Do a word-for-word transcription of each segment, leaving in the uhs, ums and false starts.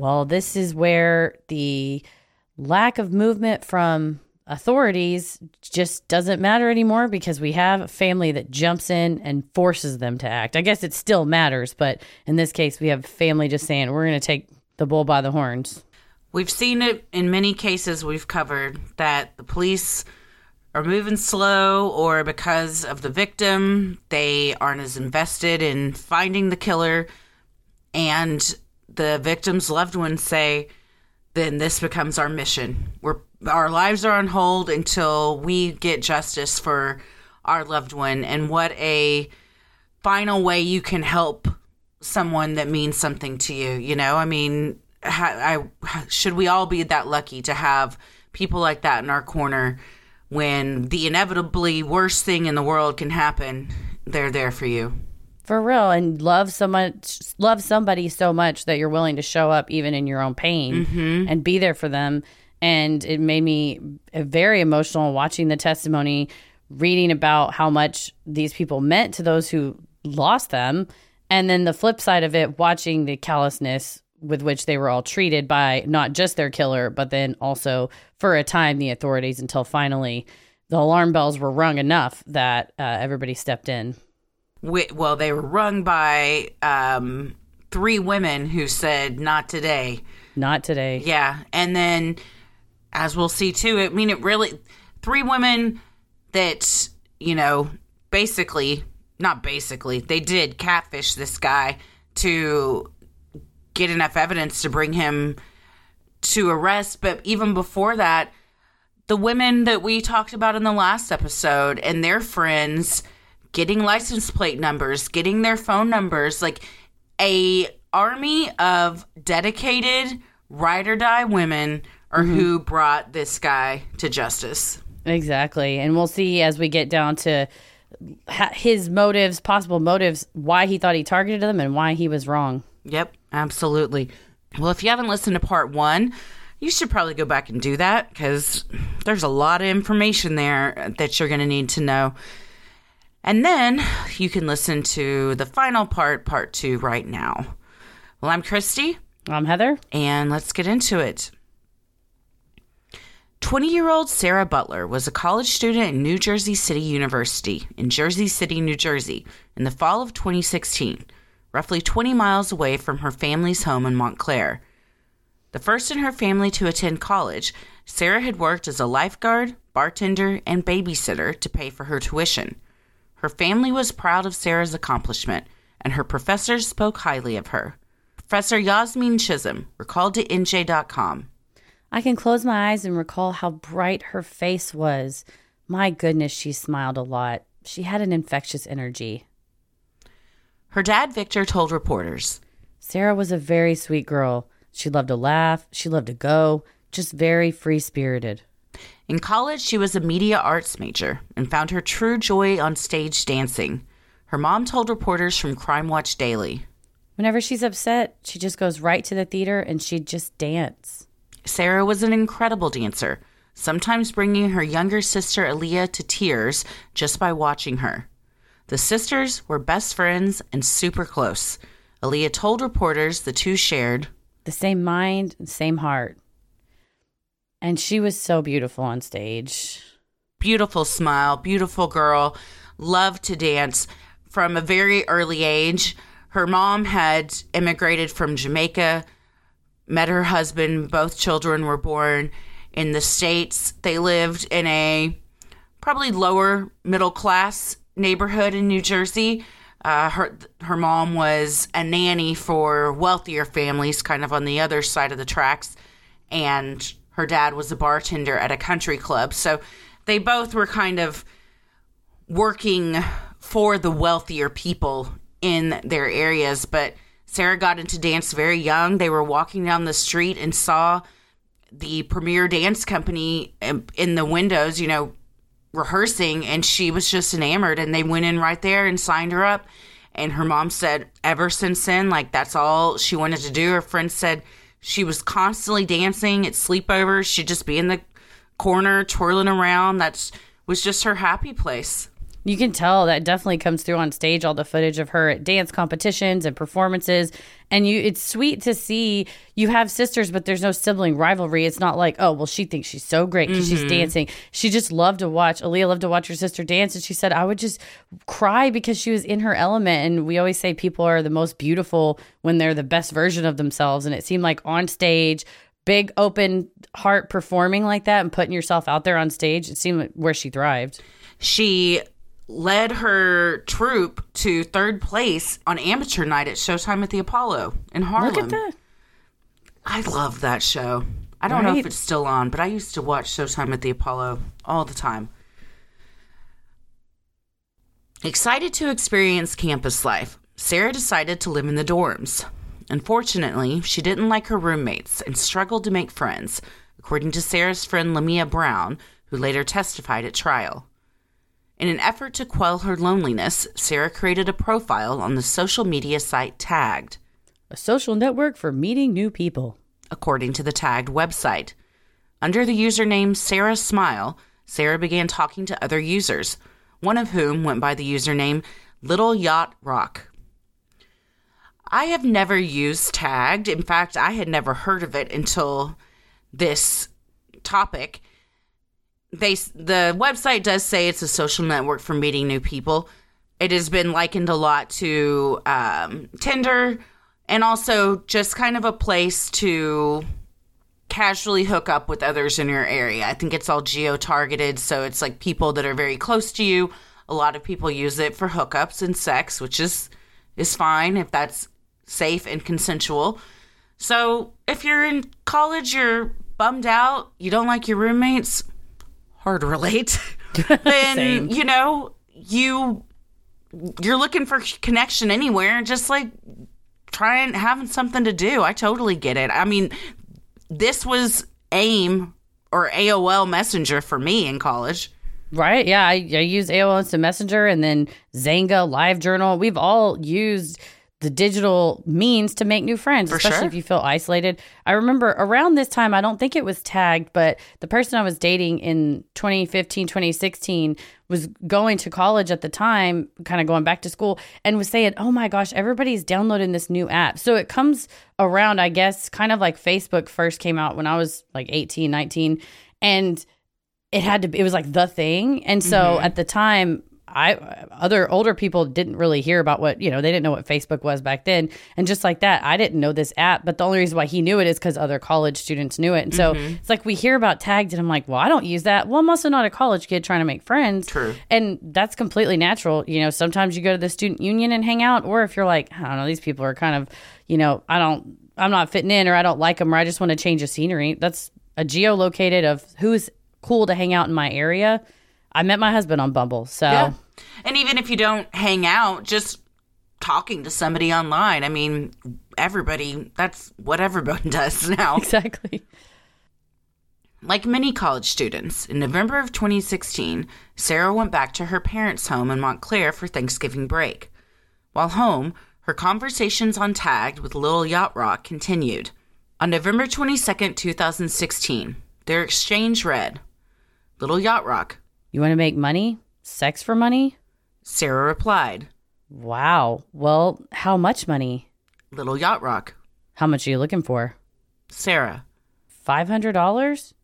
Well, this is where the lack of movement from authorities just doesn't matter anymore, because we have a family that jumps in and forces them to act. I guess it still matters, but in this case, we have family just saying, we're going to take the bull by the horns. We've seen it in many cases we've covered that the police are moving slow, or because of the victim, they aren't as invested in finding the killer, and the victim's loved ones say, then this becomes our mission. We're, our lives are on hold until we get justice for our loved one. And what a final way you can help someone that means something to you. You know, I mean, ha- I, should we all be that lucky to have people like that in our corner when the inevitably worst thing in the world can happen? They're there for you. For real, and love so much, love somebody so much that you're willing to show up even in your own pain mm-hmm. and be there for them. And it made me very emotional watching the testimony, reading about how much these people meant to those who lost them. And then the flip side of it, watching the callousness with which they were all treated by not just their killer, but then also for a time the authorities, until finally the alarm bells were rung enough that uh, everybody stepped in. Well, they were rung by um, three women who said, not today. Not today. Yeah. And then, as we'll see, too, I mean, it really, three women that, you know, basically, not basically, they did catfish this guy to get enough evidence to bring him to arrest. But even before that, the women that we talked about in the last episode and their friends getting license plate numbers, getting their phone numbers, like a army of dedicated ride-or-die women are mm-hmm. who brought this guy to justice. Exactly. And we'll see as we get down to his motives, possible motives, why he thought he targeted them and why he was wrong. Yep, absolutely. Well, if you haven't listened to part one, you should probably go back and do that, because there's a lot of information there that you're going to need to know. And then you can listen to the final part, part two, right now. Well, I'm Christy. I'm Heather. And let's get into it. twenty-year-old Sarah Butler was a college student at New Jersey City University in Jersey City, New Jersey, in the fall of twenty sixteen, roughly twenty miles away from her family's home in Montclair. The first in her family to attend college, Sarah had worked as a lifeguard, bartender, and babysitter to pay for her tuition. Her family was proud of Sarah's accomplishment, and her professors spoke highly of her. Professor Yasmin Chisholm recalled to N J dot com. I can close my eyes and recall how bright her face was. My goodness, she smiled a lot. She had an infectious energy. Her dad, Victor, told reporters, Sarah was a very sweet girl. She loved to laugh. She loved to go. Just very free-spirited. In college, she was a media arts major and found her true joy on stage dancing. Her mom told reporters from Crime Watch Daily, whenever she's upset, she just goes right to the theater and she'd just dance. Sarah was an incredible dancer, sometimes bringing her younger sister Aaliyah to tears just by watching her. The sisters were best friends and super close. Aaliyah told reporters the two shared the same mind and same heart. And she was so beautiful on stage. Beautiful smile, beautiful girl, loved to dance from a very early age. Her mom had immigrated from Jamaica, met her husband. Both children were born in the States. They lived in a probably lower middle class neighborhood in New Jersey. Uh, her, her mom was a nanny for wealthier families, kind of on the other side of the tracks. And her dad was a bartender at a country club. So they both were kind of working for the wealthier people in their areas. But Sarah got into dance very young. They were walking down the street and saw the Premier Dance Company in the windows, you know, rehearsing, and she was just enamored, and they went in right there and signed her up. And her mom said ever since then, like, that's all she wanted to do. Her friend said she was constantly dancing at sleepovers. She'd just be in the corner twirling around. That was just her happy place. You can tell that definitely comes through on stage, all the footage of her at dance competitions and performances. And you, it's sweet to see. You have sisters, but there's no sibling rivalry. It's not like, oh, well, she thinks she's so great because mm-hmm. she's dancing. She just loved to watch. Aaliyah loved to watch her sister dance. And she said, I would just cry because she was in her element. And we always say people are the most beautiful when they're the best version of themselves. And it seemed like on stage, big open heart performing like that and putting yourself out there on stage, it seemed where she thrived. She led her troupe to third place on amateur night at Showtime at the Apollo in Harlem. Look at that. I love that show. I don't right. know if it's still on, but I used to watch Showtime at the Apollo all the time. Excited to experience campus life, Sarah decided to live in the dorms. Unfortunately, she didn't like her roommates and struggled to make friends, according to Sarah's friend Lamia Brown, who later testified at trial. In an effort to quell her loneliness, Sarah created a profile on the social media site Tagged, a social network for meeting new people, according to the Tagged website. Under the username Sarah Smile, Sarah began talking to other users, one of whom went by the username Little Yacht Rock. I have never used Tagged. In fact, I had never heard of it until this topic. They, the website does say it's a social network for meeting new people. It has been likened a lot to um, Tinder, and also just kind of a place to casually hook up with others in your area. I think it's all geo-targeted, so it's like people that are very close to you. A lot of people use it for hookups and sex, which is, is fine if that's safe and consensual. So if you're in college, you're bummed out, you don't like your roommates, hard to relate, then, you know, you, you're looking for connection anywhere, just like trying, having something to do. I totally get it. I mean, this was AIM or A O L Messenger for me in college. Right. Yeah. I, I use A O L Instant Messenger and then Zanga, LiveJournal. We've all used the digital means to make new friends, for especially sure. if you feel isolated. I remember around this time, I don't think it was Tagged, but the person I was dating in twenty fifteen, twenty sixteen was going to college at the time, kind of going back to school, and was saying, oh my gosh, everybody's downloading this new app. So it comes around, I guess, kind of like Facebook first came out when I was like eighteen, nineteen, and it had to be, it was like the thing. And so mm-hmm. at the time, I other older people didn't really hear about what, you know, they didn't know what Facebook was back then. And just like that, I didn't know this app. But the only reason why he knew it is because other college students knew it. And so mm-hmm. it's like we hear about Tagged and I'm like, well, I don't use that. Well, I'm also not a college kid trying to make friends. True. And that's completely natural. You know, sometimes you go to the student union and hang out. Or if you're like, I don't know, these people are kind of, you know, I don't, I'm not fitting in, or I don't like them, or I just want to change the scenery. That's a geolocated of who's cool to hang out in my area. I met my husband on Bumble, so. Yeah. And even if you don't hang out, just talking to somebody online. I mean, everybody, that's what everyone does now. Exactly. Like many college students, in November of twenty sixteen, Sarah went back to her parents' home in Montclair for Thanksgiving break. While home, her conversations on Tagged with Little Yacht Rock continued. On November twenty-second, twenty sixteen, their exchange read, Little Yacht Rock, you want to make money? Sex for money? Sarah replied, wow. Well, how much money? Little Yacht Rock, how much are you looking for? Sarah, five hundred dollars?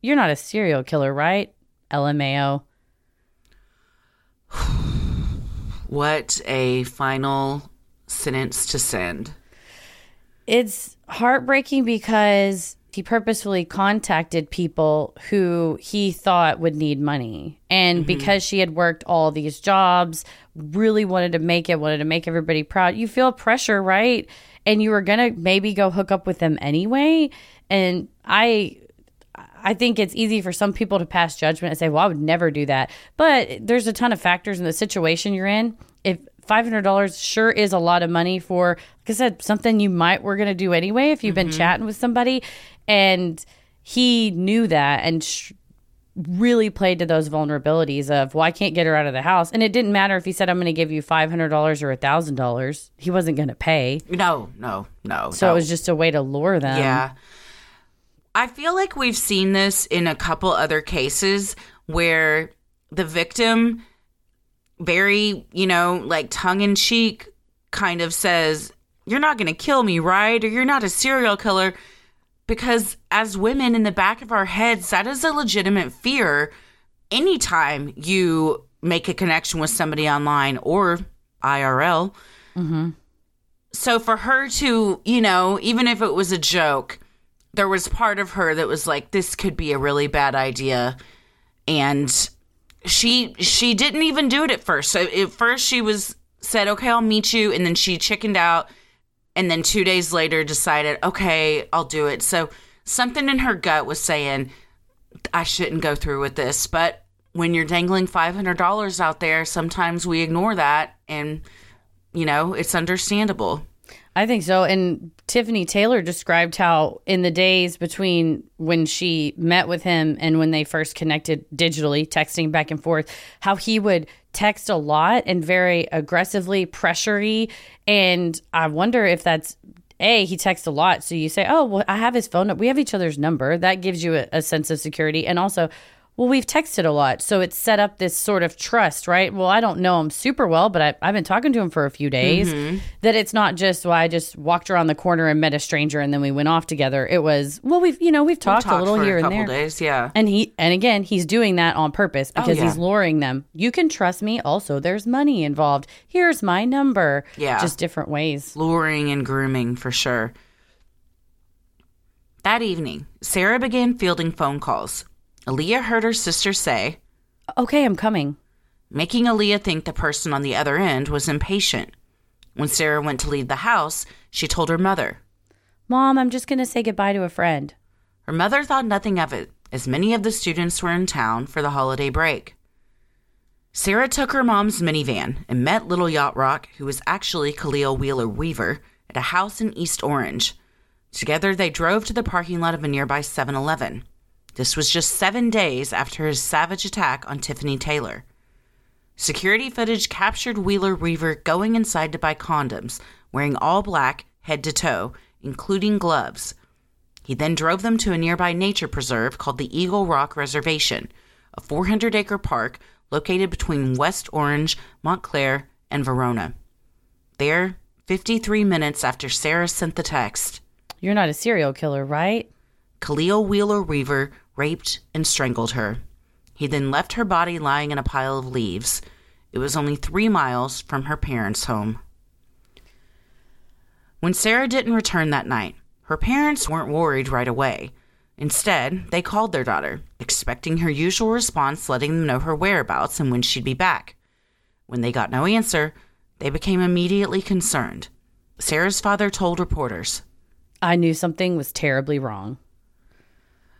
You're not a serial killer, right? L M A O. What a final sentence to send. It's heartbreaking because he purposefully contacted people who he thought would need money. And mm-hmm. because she had worked all these jobs, really wanted to make it, wanted to make everybody proud. You feel pressure, right? And you were going to maybe go hook up with them anyway. And I I think it's easy for some people to pass judgment and say, well, I would never do that. But there's a ton of factors in the situation you're in. If five hundred dollars sure is a lot of money for, like I said, something you might were going to do anyway if you've mm-hmm. been chatting with somebody. And he knew that and sh- really played to those vulnerabilities of, well, I can't get her out of the house. And it didn't matter if he said, I'm going to give you five hundred dollars or one thousand dollars. He wasn't going to pay. No, no, no. So no. It was just a way to lure them. Yeah. I feel like we've seen this in a couple other cases where the victim very, you know, like tongue-in-cheek kind of says, you're not going to kill me, right? Or you're not a serial killer. Because as women, in the back of our heads, that is a legitimate fear anytime you make a connection with somebody online or I R L. Mm-hmm. So for her to, you know, even if it was a joke, there was part of her that was like, this could be a really bad idea. And she she didn't even do it at first. So at first she was said, okay, I'll meet you. And then she chickened out. And then two days later decided, okay, I'll do it. So something in her gut was saying, I shouldn't go through with this. But when you're dangling five hundred dollars out there, sometimes we ignore that. And, you know, it's understandable. I think so. And Tiffany Taylor described how in the days between when she met with him and when they first connected digitally, texting back and forth, how he would text a lot and very aggressively, pressure-y. And I wonder if that's, A, he texts a lot. So you say, oh, well, I have his phone. We have each other's number. That gives you a, a sense of security. And also, well, we've texted a lot. So it's set up this sort of trust, right? Well, I don't know him super well, but I, I've been talking to him for a few days. Mm-hmm. That it's not just, well, I just walked around the corner and met a stranger and then we went off together. It was, well, we've, you know, we've talked, we've talked a little here and there. For a couple days, yeah. And he, and again, he's doing that on purpose because oh, yeah. he's luring them. You can trust me. Also, there's money involved. Here's my number. Yeah. Just different ways. Luring and grooming for sure. That evening, Sarah began fielding phone calls. Aaliyah heard her sister say, okay, I'm coming, making Aaliyah think the person on the other end was impatient. When Sarah went to leave the house, she told her mother, Mom, I'm just going to say goodbye to a friend. Her mother thought nothing of it, as many of the students were in town for the holiday break. Sarah took her mom's minivan and met Little Yacht Rock, who was actually Khalil Wheeler-Weaver, at a house in East Orange. Together, they drove to the parking lot of a nearby seven eleven. This was just seven days after his savage attack on Tiffany Taylor. Security footage captured Wheeler-Weaver going inside to buy condoms, wearing all black, head to toe, including gloves. He then drove them to a nearby nature preserve called the Eagle Rock Reservation, a four hundred acre park located between West Orange, Montclair, and Verona. There, fifty-three minutes after Sarah sent the text, "You're not a serial killer, right?" Khalil Wheeler-Weaver raped and strangled her. He then left her body lying in a pile of leaves. It was only three miles from her parents' home. When Sarah didn't return that night, her parents weren't worried right away. Instead, they called their daughter, expecting her usual response letting them know her whereabouts and when she'd be back. When they got no answer, they became immediately concerned. Sarah's father told reporters, "I knew something was terribly wrong."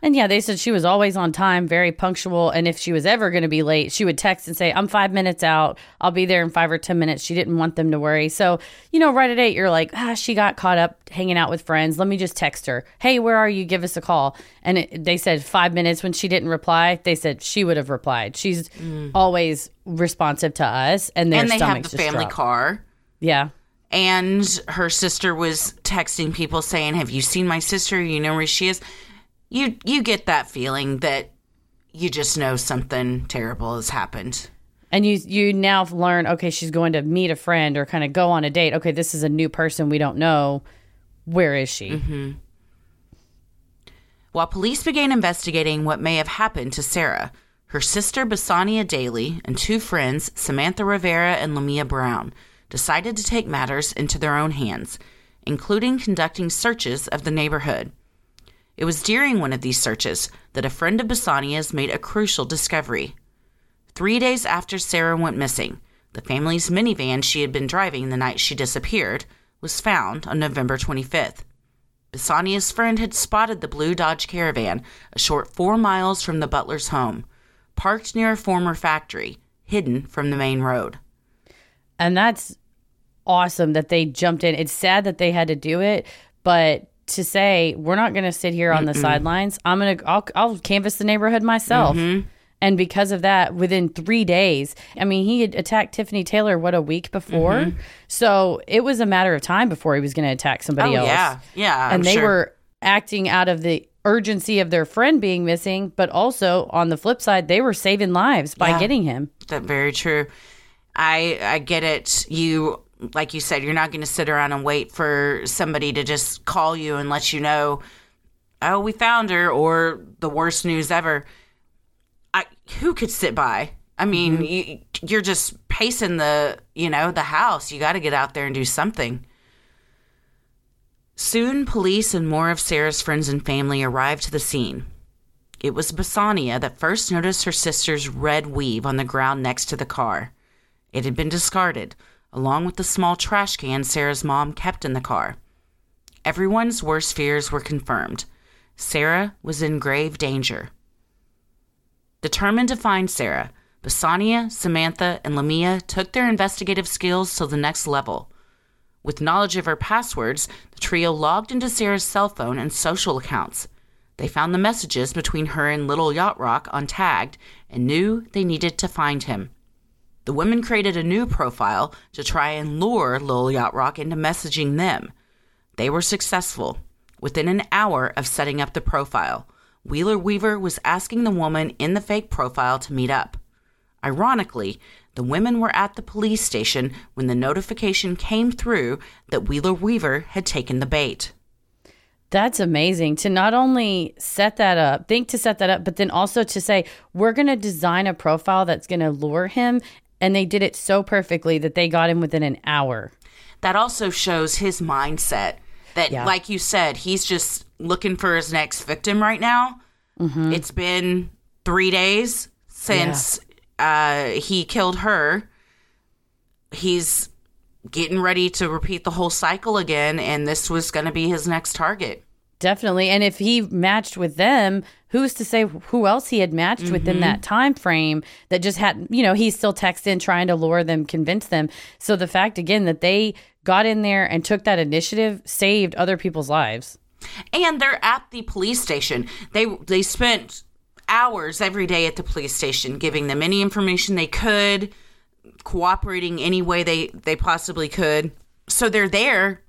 And yeah, they said she was always on time, very punctual, and if she was ever going to be late, she would text and say, "I'm five minutes out. I'll be there in five or ten minutes." She didn't want them to worry. So, you know, right at eight, you're like, ah, she got caught up hanging out with friends. Let me just text her. Hey, where are you? Give us a call. And it, they said five minutes when she didn't reply. They said she would have replied. She's mm. always responsive to us. And their and they stomachs have the family dropped. Car. Yeah. And her sister was texting people saying, "Have you seen my sister? You know where she is?" You you get that feeling that you just know something terrible has happened. And you you now learn, okay, she's going to meet a friend or kind of go on a date. Okay, this is a new person we don't know. Where is she? Mm-hmm. While police began investigating what may have happened to Sarah, her sister Bassania Daly and two friends, Samantha Rivera and Lamia Brown, decided to take matters into their own hands, including conducting searches of the neighborhood. It was during one of these searches that a friend of Bassania's made a crucial discovery. Three days after Sarah went missing, the family's minivan she had been driving the night she disappeared was found on November twenty-fifth. Bassania's friend had spotted the blue Dodge Caravan a short four miles from the Butler's home, parked near a former factory, hidden from the main road. And that's awesome that they jumped in. It's sad that they had to do it, but to say, we're not going to sit here on the Mm-mm. sidelines. I'm going to, I'll, I'll canvass the neighborhood myself. Mm-hmm. And because of that, within three days, I mean, he had attacked Tiffany Taylor, what, a week before? Mm-hmm. So it was a matter of time before he was going to attack somebody oh, else. Yeah, yeah. And I'm they sure. were acting out of the urgency of their friend being missing, but also on the flip side, they were saving lives by yeah, getting him. That's very true. I, I get it. You Like you said, you're not going to sit around and wait for somebody to just call you and let you know, oh, we found her, or the worst news ever. I, who could sit by? I mean, mm-hmm. you, you're just pacing the, you know, the house. You got to get out there and do something. Soon, police and more of Sarah's friends and family arrived to the scene. It was Bassania that first noticed her sister's red weave on the ground next to the car. It had been discarded, along with the small trash can Sarah's mom kept in the car. Everyone's worst fears were confirmed. Sarah was in grave danger. Determined to find Sarah, Bassania, Samantha, and Lamia took their investigative skills to the next level. With knowledge of her passwords, the trio logged into Sarah's cell phone and social accounts. They found the messages between her and Little Yacht Rock on Tagged and knew they needed to find him. The women created a new profile to try and lure Lil Yacht Rock into messaging them. They were successful. Within an hour of setting up the profile, Wheeler-Weaver was asking the woman in the fake profile to meet up. Ironically, the women were at the police station when the notification came through that Wheeler-Weaver had taken the bait. That's amazing to not only set that up, think to set that up, but then also to say, we're going to design a profile that's going to lure him. And they did it so perfectly that they got him within an hour. That also shows his mindset that, yeah. like you said, he's just looking for his next victim right now. Mm-hmm. It's been three days since yeah. uh, he killed her. He's getting ready to repeat the whole cycle again, and this was going to be his next target. Definitely. And if he matched with them, who's to say who else he had matched mm-hmm. within that time frame that just had, you know, he's still texting, trying to lure them, convince them. So the fact, again, that they got in there and took that initiative saved other people's lives. And they're at the police station. They they spent hours every day at the police station, giving them any information they could, cooperating any way they, they possibly could. So they're there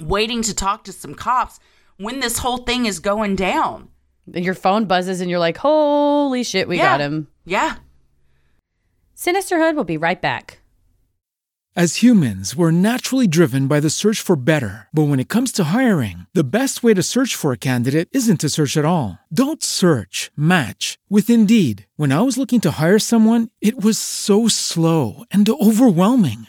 waiting to talk to some cops when this whole thing is going down. Your phone buzzes and you're like, holy shit, we yeah. got him. Yeah. Sinisterhood will be right back. As humans, we're naturally driven by the search for better. But when it comes to hiring, the best way to search for a candidate isn't to search at all. Don't search, match with Indeed. When I was looking to hire someone, it was so slow and overwhelming.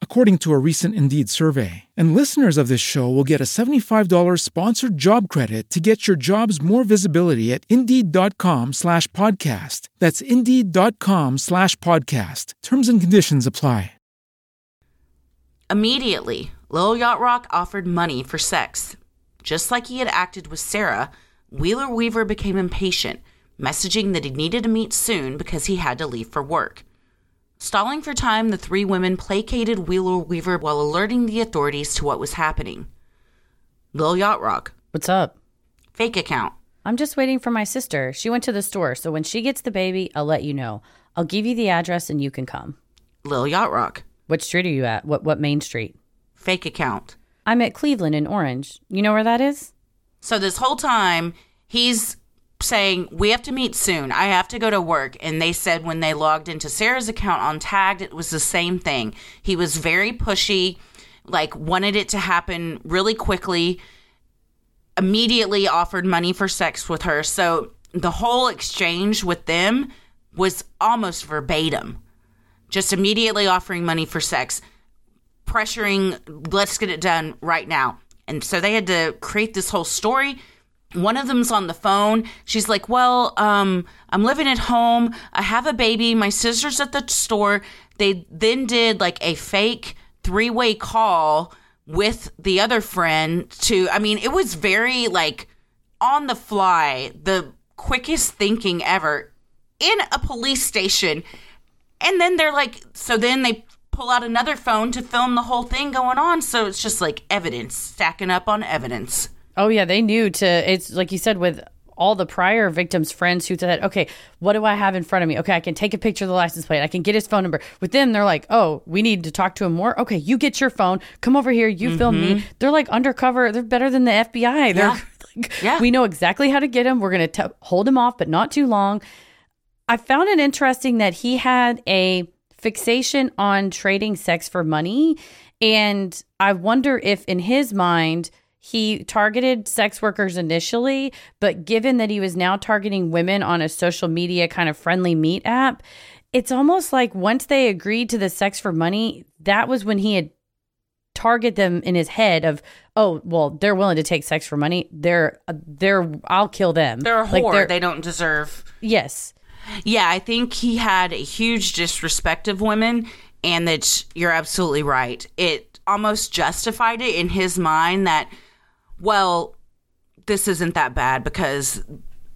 according to a recent Indeed survey. And listeners of this show will get a seventy-five dollars sponsored job credit to get your jobs more visibility at Indeed.com slash podcast. That's Indeed.com slash podcast. Terms and conditions apply. Immediately, Lil Yacht Rock offered money for sex. Just like he had acted with Sarah, Wheeler-Weaver became impatient, messaging that he needed to meet soon because he had to leave for work. Stalling for time, the three women placated Wheeler-Weaver while alerting the authorities to what was happening. Lil Yacht Rock. What's up? Fake account. I'm just waiting for my sister. She went to the store, so when she gets the baby, I'll let you know. I'll give you the address and you can come. Lil Yacht Rock. What street are you at? What what main street? Fake account. I'm at Cleveland in Orange. You know where that is? So this whole time, he's saying, we have to meet soon. I have to go to work. And they said when they logged into Sarah's account on Tagged, it was the same thing. He was very pushy, like wanted it to happen really quickly, immediately offered money for sex with her. So the whole exchange with them was almost verbatim. Just immediately offering money for sex, pressuring, let's get it done right now. And so they had to create this whole story. One of them's on the phone. She's like, well, um, I'm living at home. I have a baby. My sister's at the store. They then did like a fake three-way call with the other friend to, I mean, it was very like on the fly, the quickest thinking ever in a police station. And then they're like, so then they pull out another phone to film the whole thing going on. So it's just like evidence, stacking up on evidence. Oh, yeah, they knew to, it's like you said, with all the prior victims' friends who said, okay, what do I have in front of me? Okay, I can take a picture of the license plate. I can get his phone number. With them, they're like, oh, we need to talk to him more. Okay, you get your phone. Come over here. You mm-hmm. film me. They're like undercover. They're better than the F B I. They're yeah. like, yeah. we know exactly how to get him. We're going to hold him off, but not too long. I found it interesting that he had a fixation on trading sex for money. And I wonder if in his mind, he targeted sex workers initially, but given that he was now targeting women on a social media kind of friendly meet app, it's almost like once they agreed to the sex for money, that was when he had targeted them in his head of, oh, well, they're willing to take sex for money. They're, they're, I'll kill them. They're a whore. Like they're, they don't deserve. Yes. Yeah, I think he had a huge disrespect of women, and that you're absolutely right. It almost justified it in his mind that, well, this isn't that bad because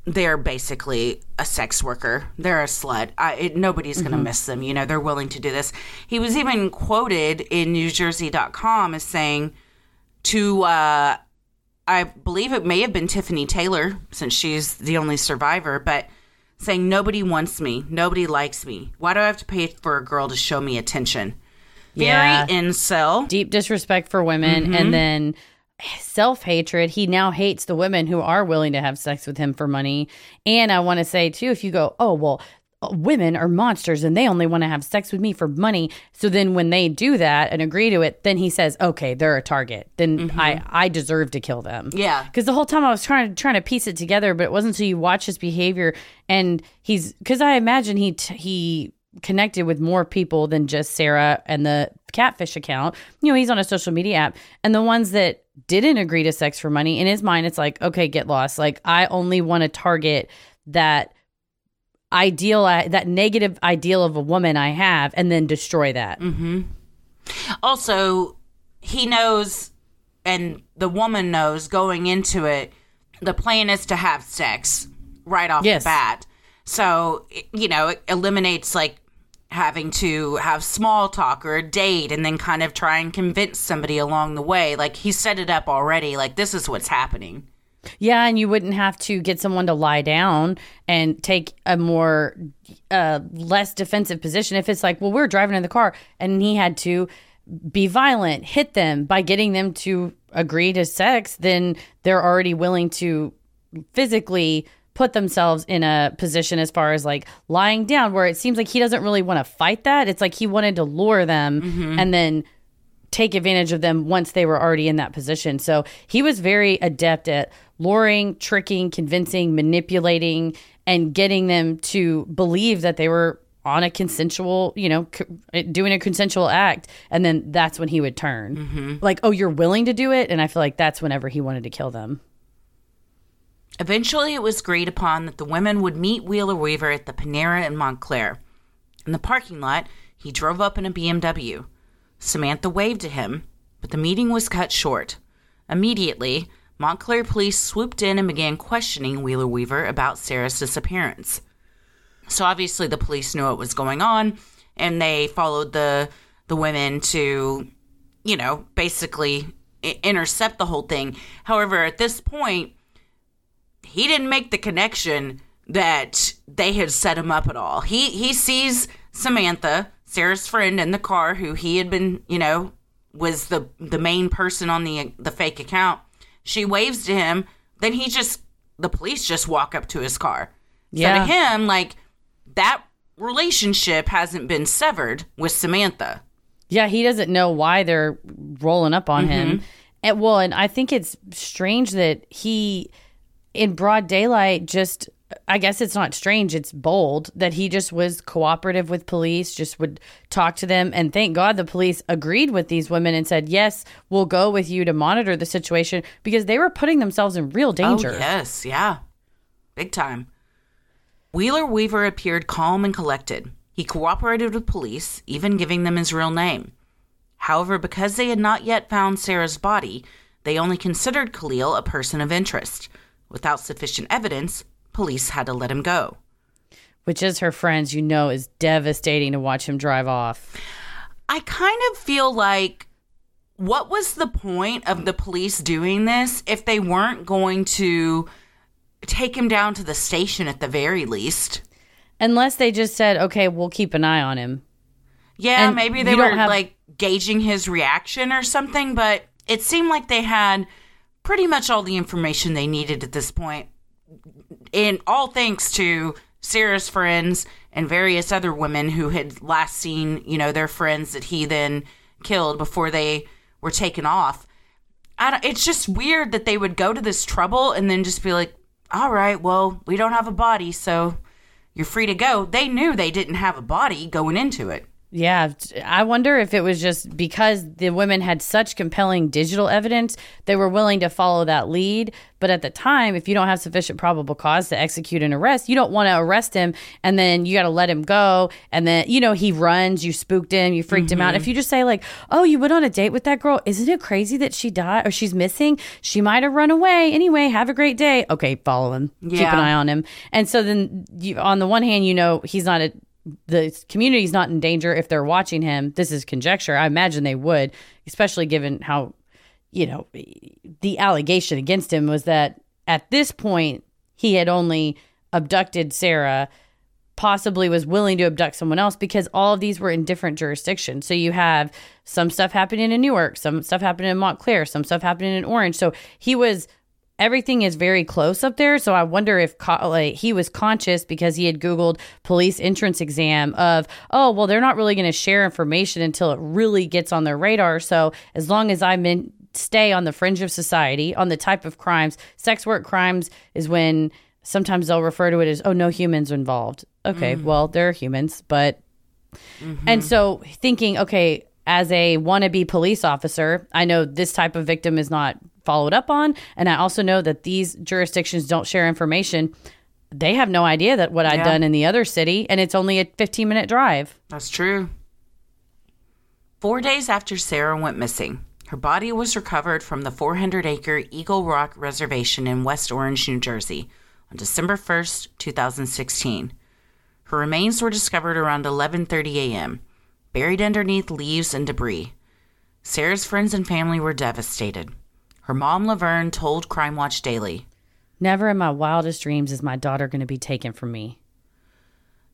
they're basically a sex worker. They're a slut. I, it, nobody's mm-hmm. going to miss them. You know, they're willing to do this. He was even quoted in New Jersey dot com as saying to, uh, I believe it may have been Tiffany Taylor, since she's the only survivor, but saying, nobody wants me. Nobody likes me. Why do I have to pay for a girl to show me attention? Yeah. Very incel. Deep disrespect for women. Mm-hmm. And then self-hatred. He now hates the women who are willing to have sex with him for money. And I want to say, too, if you go, oh, well, women are monsters and they only want to have sex with me for money. So then when they do that and agree to it, then he says, okay, they're a target. Then mm-hmm. I, I deserve to kill them. Yeah. Because the whole time I was trying to, trying to piece it together, but it wasn't until you watch his behavior. And he's, because I imagine he, t- he connected with more people than just Sarah and the catfish account. You know, he's on a social media app, and the ones that didn't agree to sex for money, in his mind, it's like, okay, get lost. Like, I only want to target that ideal, that negative ideal of a woman I have, and then destroy that. Mm-hmm. Also, he knows, and the woman knows going into it, the plan is to have sex right off yes. the bat. So, you know, it eliminates like having to have small talk or a date and then kind of try and convince somebody along the way. Like, he set it up already. Like, this is what's happening. Yeah, and you wouldn't have to get someone to lie down and take a more uh, less defensive position if it's like, well, we're driving in the car and he had to be violent, hit them by getting them to agree to sex, then they're already willing to physically put themselves in a position as far as like lying down, where it seems like he doesn't really want to fight that. It's like he wanted to lure them mm-hmm. and then take advantage of them once they were already in that position. So he was very adept at luring, tricking, convincing, manipulating, and getting them to believe that they were on a consensual, you know, c- doing a consensual act. And then that's when he would turn. Mm-hmm. Like, oh, you're willing to do it? And I feel like that's whenever he wanted to kill them. Eventually, it was agreed upon that the women would meet Wheeler-Weaver at the Panera in Montclair. In the parking lot, he drove up in a B M W. Samantha waved to him, but the meeting was cut short. Immediately, Montclair police swooped in and began questioning Wheeler-Weaver about Sarah's disappearance. So obviously the police knew what was going on, and they followed the the women to, you know, basically i- intercept the whole thing. However, at this point, he didn't make the connection that they had set him up at all. He he sees Samantha, Sarah's friend, in the car, who he had been, you know, was the the main person on the the fake account. She waves to him. Then he just, the police just walk up to his car. Yeah. So to him, like, that relationship hasn't been severed with Samantha. Yeah, he doesn't know why they're rolling up on mm-hmm. him. And, well, and I think it's strange that he, in broad daylight, just... I guess it's not strange, it's bold that he just was cooperative with police, just would talk to them. And thank God the police agreed with these women and said, yes, we'll go with you to monitor the situation, because they were putting themselves in real danger. Oh, yes. Yeah. Big time. Wheeler-Weaver appeared calm and collected. He cooperated with police, even giving them his real name. However, because they had not yet found Sarah's body, they only considered Khalil a person of interest. Without sufficient evidence, police had to let him go. Which, as her friends, you know, is devastating to watch him drive off. I kind of feel like, what was the point of the police doing this if they weren't going to take him down to the station at the very least? Unless they just said, okay, we'll keep an eye on him. Yeah, and maybe they were have- like gauging his reaction or something, but it seemed like they had pretty much all the information they needed at this point. And all thanks to Sarah's friends and various other women who had last seen, you know, their friends that he then killed before they were taken off. I don't, it's just weird that they would go to this trouble and then just be like, all right, well, we don't have a body, so you're free to go. They knew they didn't have a body going into it. Yeah, I wonder if it was just because the women had such compelling digital evidence, they were willing to follow that lead. But at the time, if you don't have sufficient probable cause to execute an arrest, you don't want to arrest him, and then you got to let him go. And then, you know, he runs, you spooked him, you freaked mm-hmm. him out. If you just say like, oh, you went on a date with that girl. Isn't it crazy that she died or she's missing? She might have run away. Anyway, have a great day. Okay, follow him. Yeah. Keep an eye on him. And so then you, on the one hand, you know, he's not a... the community's not in danger if they're watching him. This is conjecture. I imagine they would, especially given how, you know, the allegation against him was that at this point he had only abducted Sarah, possibly was willing to abduct someone else, because all of these were in different jurisdictions. So you have some stuff happening in Newark, some stuff happening in Montclair, some stuff happening in Orange. So he was... everything is very close up there, so I wonder if co- like, he was conscious, because he had Googled police entrance exam of, oh, well, they're not really going to share information until it really gets on their radar. So as long as I men- stay on the fringe of society, on the type of crimes, sex work crimes is when sometimes they'll refer to it as, oh, no humans involved. Okay, mm-hmm. well, there are humans, but... Mm-hmm. And so thinking, okay, as a wannabe police officer, I know this type of victim is not... followed up on, and I also know that these jurisdictions don't share information. They have no idea that what I'd yeah. done in the other city, and it's only a fifteen minute drive. That's true. Four days after Sarah went missing, her body was recovered from the four hundred acre Eagle Rock Reservation in West Orange, New Jersey on December first, two thousand sixteen. Her remains were discovered around eleven thirty a.m., buried underneath leaves and debris. Sarah's friends and family were devastated. Her mom, Laverne, told Crime Watch Daily, "Never in my wildest dreams is my daughter going to be taken from me."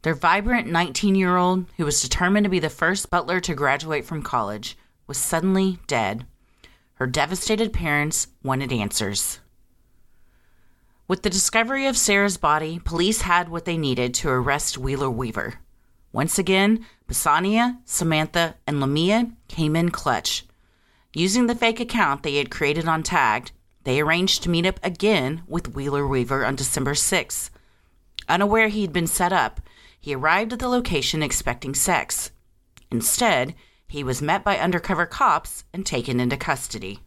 Their vibrant nineteen-year-old, who was determined to be the first Butler to graduate from college, was suddenly dead. Her devastated parents wanted answers. With the discovery of Sarah's body, police had what they needed to arrest Wheeler-Weaver. Once again, Bassania, Samantha, and Lamia came in clutch. Using the fake account they had created on Tagged, they arranged to meet up again with Wheeler-Weaver on December sixth. Unaware he had been set up, he arrived at the location expecting sex. Instead, he was met by undercover cops and taken into custody.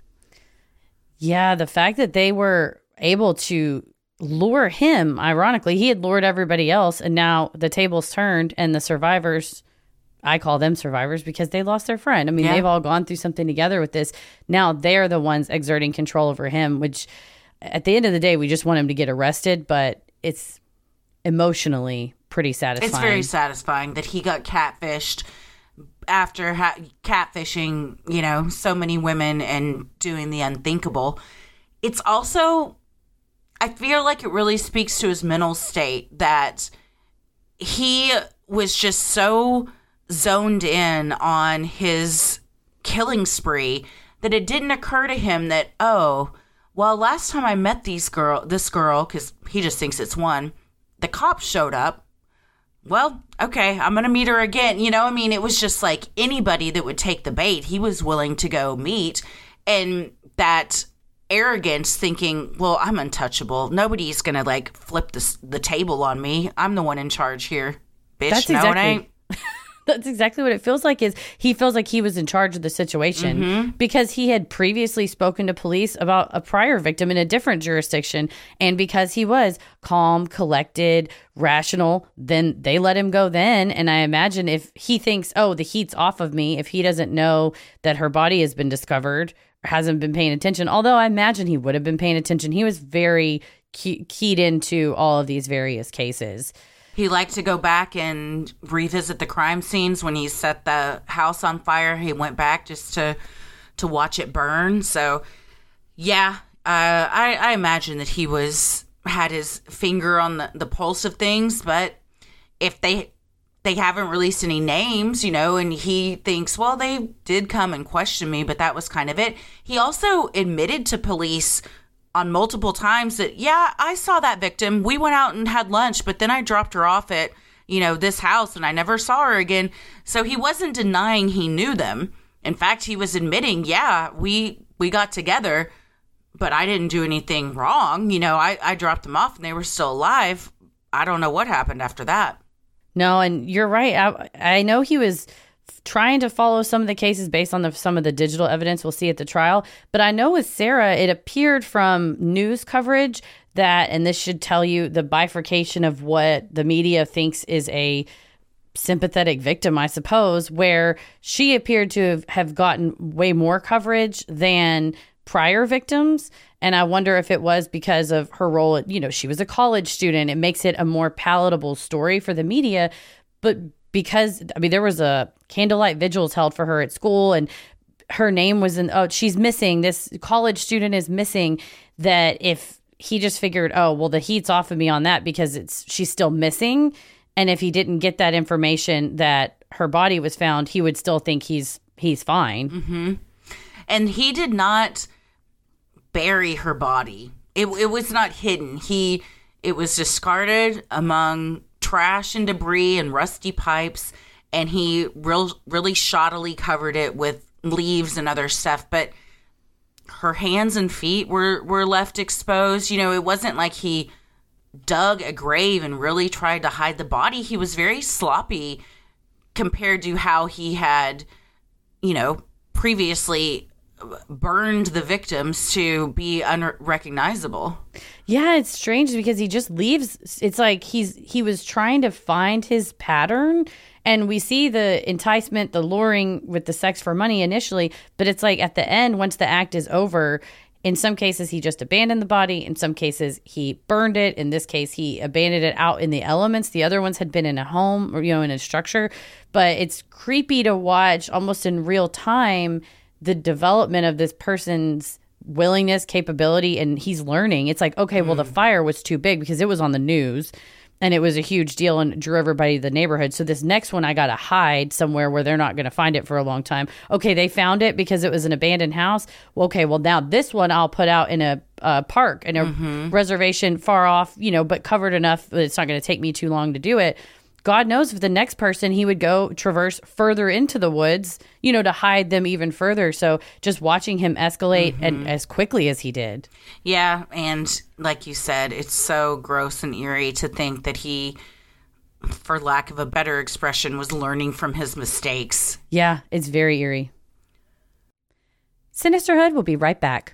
Yeah, the fact that they were able to lure him, ironically, he had lured everybody else, and now the tables turned, and the survivors, I call them survivors because they lost their friend. I mean, yeah. They've all gone through something together with this. Now they're the ones exerting control over him, which at the end of the day, we just want him to get arrested, but it's emotionally pretty satisfying. It's very satisfying that he got catfished after ha- catfishing, you know, so many women and doing the unthinkable. It's also, I feel like it really speaks to his mental state that he was just so zoned in on his killing spree that it didn't occur to him that, oh, well, last time I met these girl, this girl, because he just thinks it's one, the cops showed up. Well, okay, I'm going to meet her again. You know, I mean, it was just like anybody that would take the bait, he was willing to go meet. And that arrogance thinking, well, I'm untouchable. Nobody's going to like flip this, the table on me. I'm the one in charge here. Bitch, That's no exactly- one ain't. That's exactly what it feels like. Is he feels like he was in charge of the situation mm-hmm. because he had previously spoken to police about a prior victim in a different jurisdiction. And because he was calm, collected, rational, then they let him go then. And I imagine if he thinks, oh, the heat's off of me, if he doesn't know that her body has been discovered, hasn't been paying attention, although I imagine he would have been paying attention. He was very key- keyed into all of these various cases. He liked to go back and revisit the crime scenes. When he set the house on fire, he went back just to to watch it burn. So, yeah, uh, I, I imagine that he was had his finger on the, the pulse of things. But if they they haven't released any names, you know, and he thinks, well, they did come and question me, but that was kind of it. He also admitted to police on multiple times that, yeah, I saw that victim. We went out and had lunch, but then I dropped her off at, you know, this house and I never saw her again. So he wasn't denying he knew them. In fact, he was admitting, yeah, we we got together, but I didn't do anything wrong. You know, I, I dropped them off and they were still alive. I don't know what happened after that. No, and you're right. I, I know he was trying to follow some of the cases based on the, some of the digital evidence we'll see at the trial. But I know with Sarah, it appeared from news coverage that, and this should tell you the bifurcation of what the media thinks is a sympathetic victim, I suppose, where she appeared to have gotten way more coverage than prior victims. And I wonder if it was because of her role. You know, she was a college student. It makes it a more palatable story for the media. But because, I mean, there was a candlelight vigils held for her at school and her name was in, oh, she's missing. This college student is missing. That if he just figured, oh, well, the heat's off of me on that because it's she's still missing. And if he didn't get that information that her body was found, he would still think he's he's fine. Mm-hmm. And he did not bury her body. It, it was not hidden. He it was discarded among trash and debris and rusty pipes, and he real, really shoddily covered it with leaves and other stuff, but her hands and feet were, were left exposed. You know, it wasn't like he dug a grave and really tried to hide the body. He was very sloppy compared to how he had, you know, previously burned the victims to be unrecognizable. Yeah, it's strange because he just leaves. It's like he's he was trying to find his pattern, and we see the enticement, the luring with the sex for money initially, but it's like at the end, once the act is over, In some cases, he just abandoned the body. In some cases, he burned it. In this case, he abandoned it out in the elements. The other ones had been in a home or, you know, in a structure. But it's creepy to watch almost in real time the development of this person's willingness, capability, and he's learning. It's like, okay, well, mm. the fire was too big because it was on the news and it was a huge deal and drew everybody to the neighborhood. So this next one, I got to hide somewhere where they're not going to find it for a long time. Okay, they found it because it was an abandoned house. Well, okay, well, now this one I'll put out in a uh, park, in a mm-hmm. reservation far off, you know, but covered enough that it's not going to take me too long to do it. God knows if the next person, he would go traverse further into the woods, you know, to hide them even further. So just watching him escalate mm-hmm. and as quickly as he did. Yeah. And like you said, it's so gross and eerie to think that he, for lack of a better expression, was learning from his mistakes. Yeah, it's very eerie. Sinisterhood will be right back.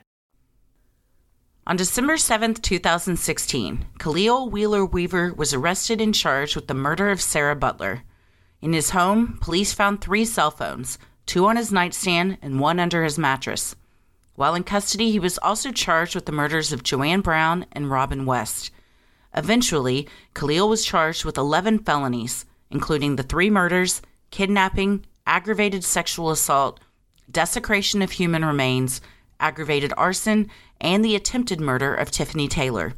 On December seventh, twenty sixteen, Khalil Wheeler-Weaver was arrested and charged with the murder of Sarah Butler. In his home, police found three cell phones, two on his nightstand and one under his mattress. While in custody, he was also charged with the murders of Joanne Brown and Robin West. Eventually, Khalil was charged with eleven felonies, including the three murders, kidnapping, aggravated sexual assault, desecration of human remains, aggravated arson, and the attempted murder of Tiffany Taylor.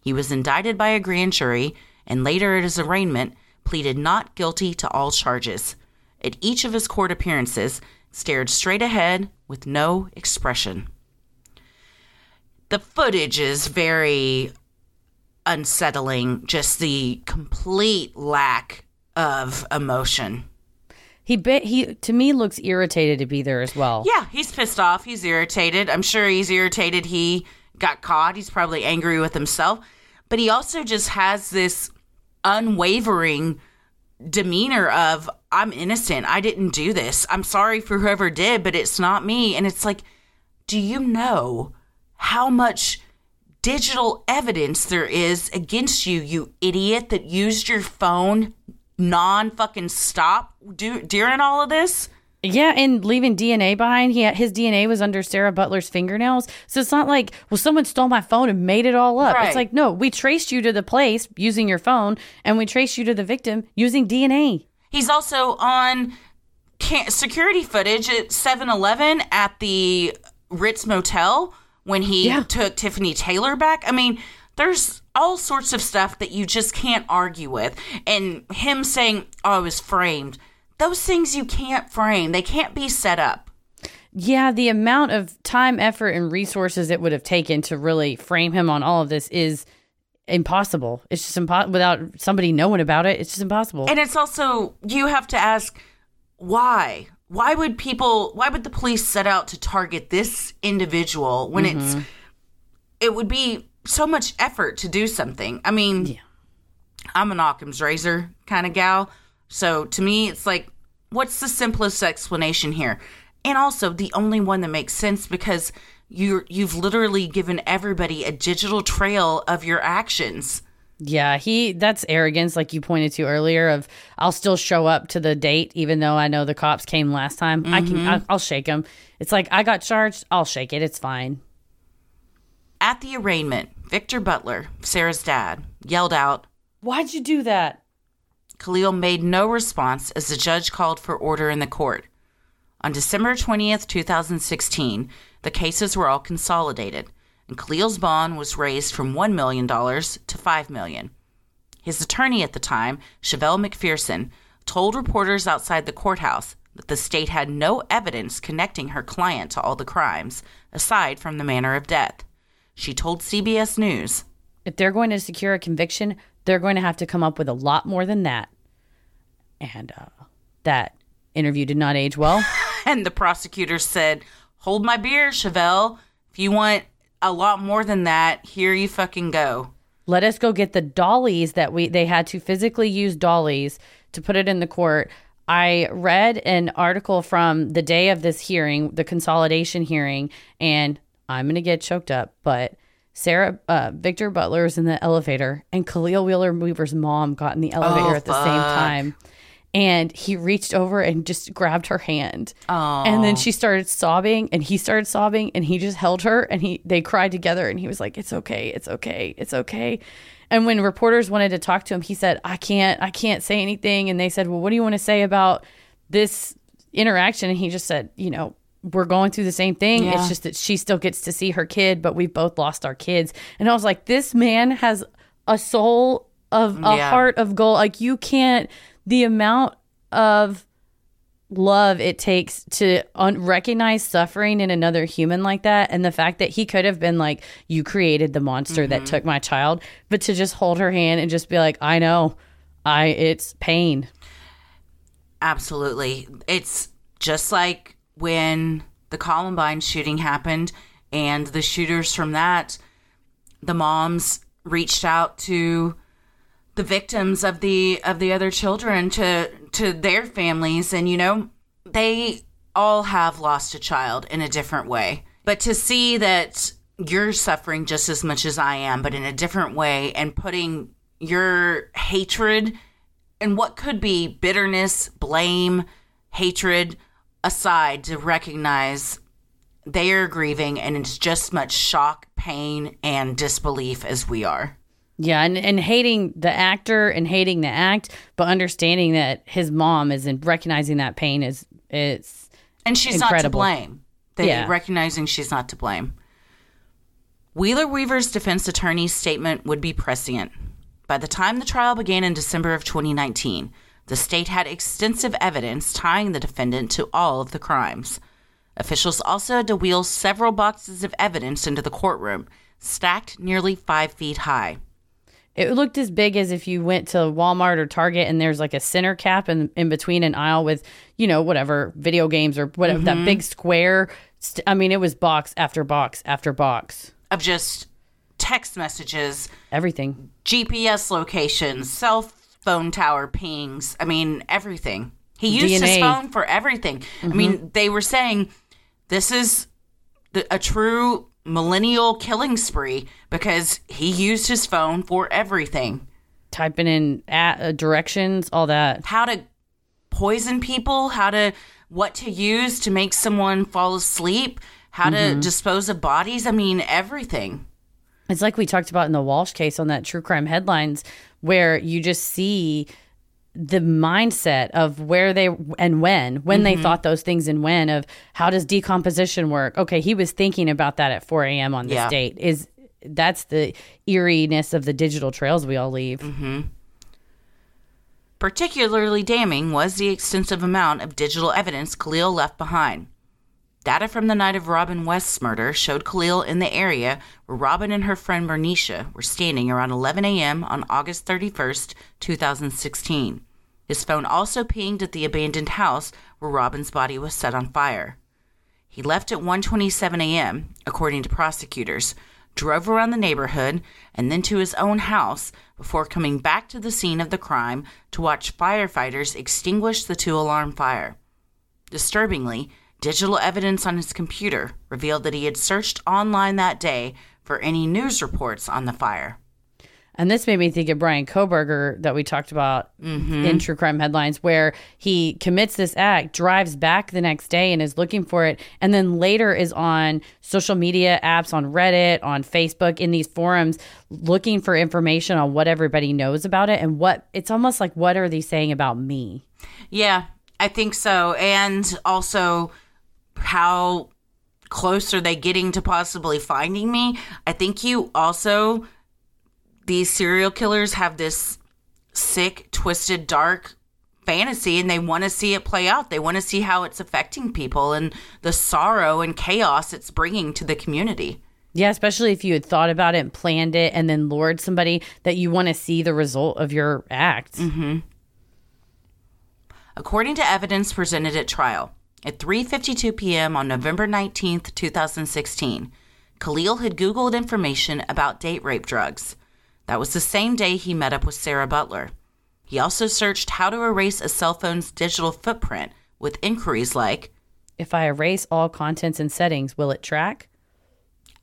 He was indicted by a grand jury and later at his arraignment pleaded not guilty to all charges. At each of his court appearances, stared straight ahead with no expression. The footage is very unsettling, just the complete lack of emotion. He bit, he to me looks irritated to be there as well. Yeah, he's pissed off. He's irritated. I'm sure he's irritated. He got caught. He's probably angry with himself. But he also just has this unwavering demeanor of, I'm innocent. I didn't do this. I'm sorry for whoever did, but it's not me. And it's like, do you know how much digital evidence there is against you, you idiot that used your phone non-fucking-stop do, during all of this? Yeah, and leaving D N A behind. He had, his D N A was under Sarah Butler's fingernails. So it's not like, well, someone stole my phone and made it all up. Right. It's like, no, we traced you to the place using your phone, and we traced you to the victim using D N A. He's also on ca- security footage at seven eleven at the Ritz Motel when he yeah. took Tiffany Taylor back. I mean, there's all sorts of stuff that you just can't argue with. And him saying, oh, I was framed. Those things you can't frame. They can't be set up. Yeah, the amount of time, effort, and resources it would have taken to really frame him on all of this is impossible. It's just impossible. Without somebody knowing about it, it's just impossible. And it's also, you have to ask, why? Why would people, why would the police set out to target this individual when mm-hmm. it's, it would be so much effort to do something. I mean, yeah. I'm an Occam's razor kind of gal. So to me, it's like, what's the simplest explanation here? And also the only one that makes sense, because you're, you've literally given everybody a digital trail of your actions. Yeah, he that's arrogance, like you pointed to earlier, of I'll still show up to the date, even though I know the cops came last time. Mm-hmm. I can, I, I'll shake them. It's like, I got charged. I'll shake it. It's fine. At the arraignment, Victor Butler, Sarah's dad, yelled out, "Why'd you do that?" Khalil made no response as the judge called for order in the court. On December twentieth, twenty sixteen, The cases were all consolidated, and Khalil's bond was raised from one million dollars to five million dollars. His attorney at the time, Chevelle McPherson, told reporters outside the courthouse that the state had no evidence connecting her client to all the crimes, aside from the manner of death. She told C B S News, "If they're going to secure a conviction, they're going to have to come up with a lot more than that." And uh, that interview did not age well. And the prosecutor said, "Hold my beer, Chevelle. If you want a lot more than that, here you fucking go. Let us go get the dollies that we they had to physically use dollies to put it in the court." I read an article from the day of this hearing, the consolidation hearing, and I'm going to get choked up, but Sarah, uh, Victor Butler was in the elevator, and Khalil Wheeler-Weaver's mom got in the elevator oh, at the fuck. same time. And he reached over and just grabbed her hand. Oh. And then she started sobbing, and he started sobbing, and he just held her, and he they cried together, and he was like, "It's okay, it's okay, it's okay." And when reporters wanted to talk to him, he said, I can't, I can't say anything. And they said, "Well, what do you want to say about this interaction?" And he just said, you know, "We're going through the same thing. Yeah. It's just that she still gets to see her kid, but we've both lost our kids." And I was like, this man has a soul of a yeah. heart of gold. Like, you can't. The amount of love it takes to un- recognize suffering in another human like that, and the fact that he could have been like, "You created the monster mm-hmm. that took my child," but to just hold her hand and just be like, "I know, I it's pain." Absolutely. It's just like when the Columbine shooting happened and the shooters from that, the moms reached out to the victims of the of the other children, to to their families, and you know, they all have lost a child in a different way, but to see that you're suffering just as much as I am, but in a different way, and putting your hatred and what could be bitterness, blame, hatred aside to recognize they are grieving, and it's just much shock, pain, and disbelief as we are. Yeah, and, and hating the actor and hating the act, but understanding that his mom is in recognizing that pain is it's and she's incredible. Not to blame. They yeah. recognizing she's not to blame. Wheeler Weaver's defense attorney's statement would be prescient. By the time the trial began in December of twenty nineteen, the state had extensive evidence tying the defendant to all of the crimes. Officials also had to wheel several boxes of evidence into the courtroom, stacked nearly five feet high. It looked as big as if you went to Walmart or Target and there's like a center cap in, in between an aisle with, you know, whatever, video games or whatever, mm-hmm. that big square. St- I mean, it was box after box after box. Of just text messages. Everything. G P S locations, cell phone tower pings. I mean, everything. He used D N A. His phone for everything. Mm-hmm. I mean, they were saying this is the, a true... millennial killing spree because he used his phone for everything. Typing in at, uh, directions, all that. How to poison people, how to, what to use to make someone fall asleep, how mm-hmm. to dispose of bodies. I mean, everything. It's like we talked about in the Walsh case on that True Crime Headlines, where you just see the mindset of where they and when, when mm-hmm. they thought those things and when, of how does decomposition work? Okay, he was thinking about that at four a.m. on this yeah. date. Is that's the eeriness of the digital trails we all leave. Mm-hmm. Particularly damning was the extensive amount of digital evidence Khalil left behind. Data from the night of Robin West's murder showed Khalil in the area where Robin and her friend Bernicia were standing around eleven a.m. on August thirty-first, twenty sixteen. His phone also pinged at the abandoned house where Robin's body was set on fire. He left at one twenty-seven a.m., according to prosecutors, drove around the neighborhood, and then to his own house before coming back to the scene of the crime to watch firefighters extinguish the two-alarm fire. Disturbingly, digital evidence on his computer revealed that he had searched online that day for any news reports on the fire. And this made me think of Brian Koberger that we talked about mm-hmm. in True Crime Headlines, where he commits this act, drives back the next day and is looking for it, and then later is on social media apps, on Reddit, on Facebook, in these forums, looking for information on what everybody knows about it and what it's almost like, what are they saying about me? Yeah, I think so. And also how close are they getting to possibly finding me? I think you also, these serial killers have this sick, twisted, dark fantasy, and they want to see it play out. They want to see how it's affecting people and the sorrow and chaos it's bringing to the community. Yeah, especially if you had thought about it and planned it and then lured somebody, that you want to see the result of your act. Mm-hmm. According to evidence presented at trial, at three fifty-two p.m. on November nineteenth, twenty sixteen, Khalil had Googled information about date rape drugs. That was the same day he met up with Sarah Butler. He also searched how to erase a cell phone's digital footprint with inquiries like, if I erase all contents and settings, will it track?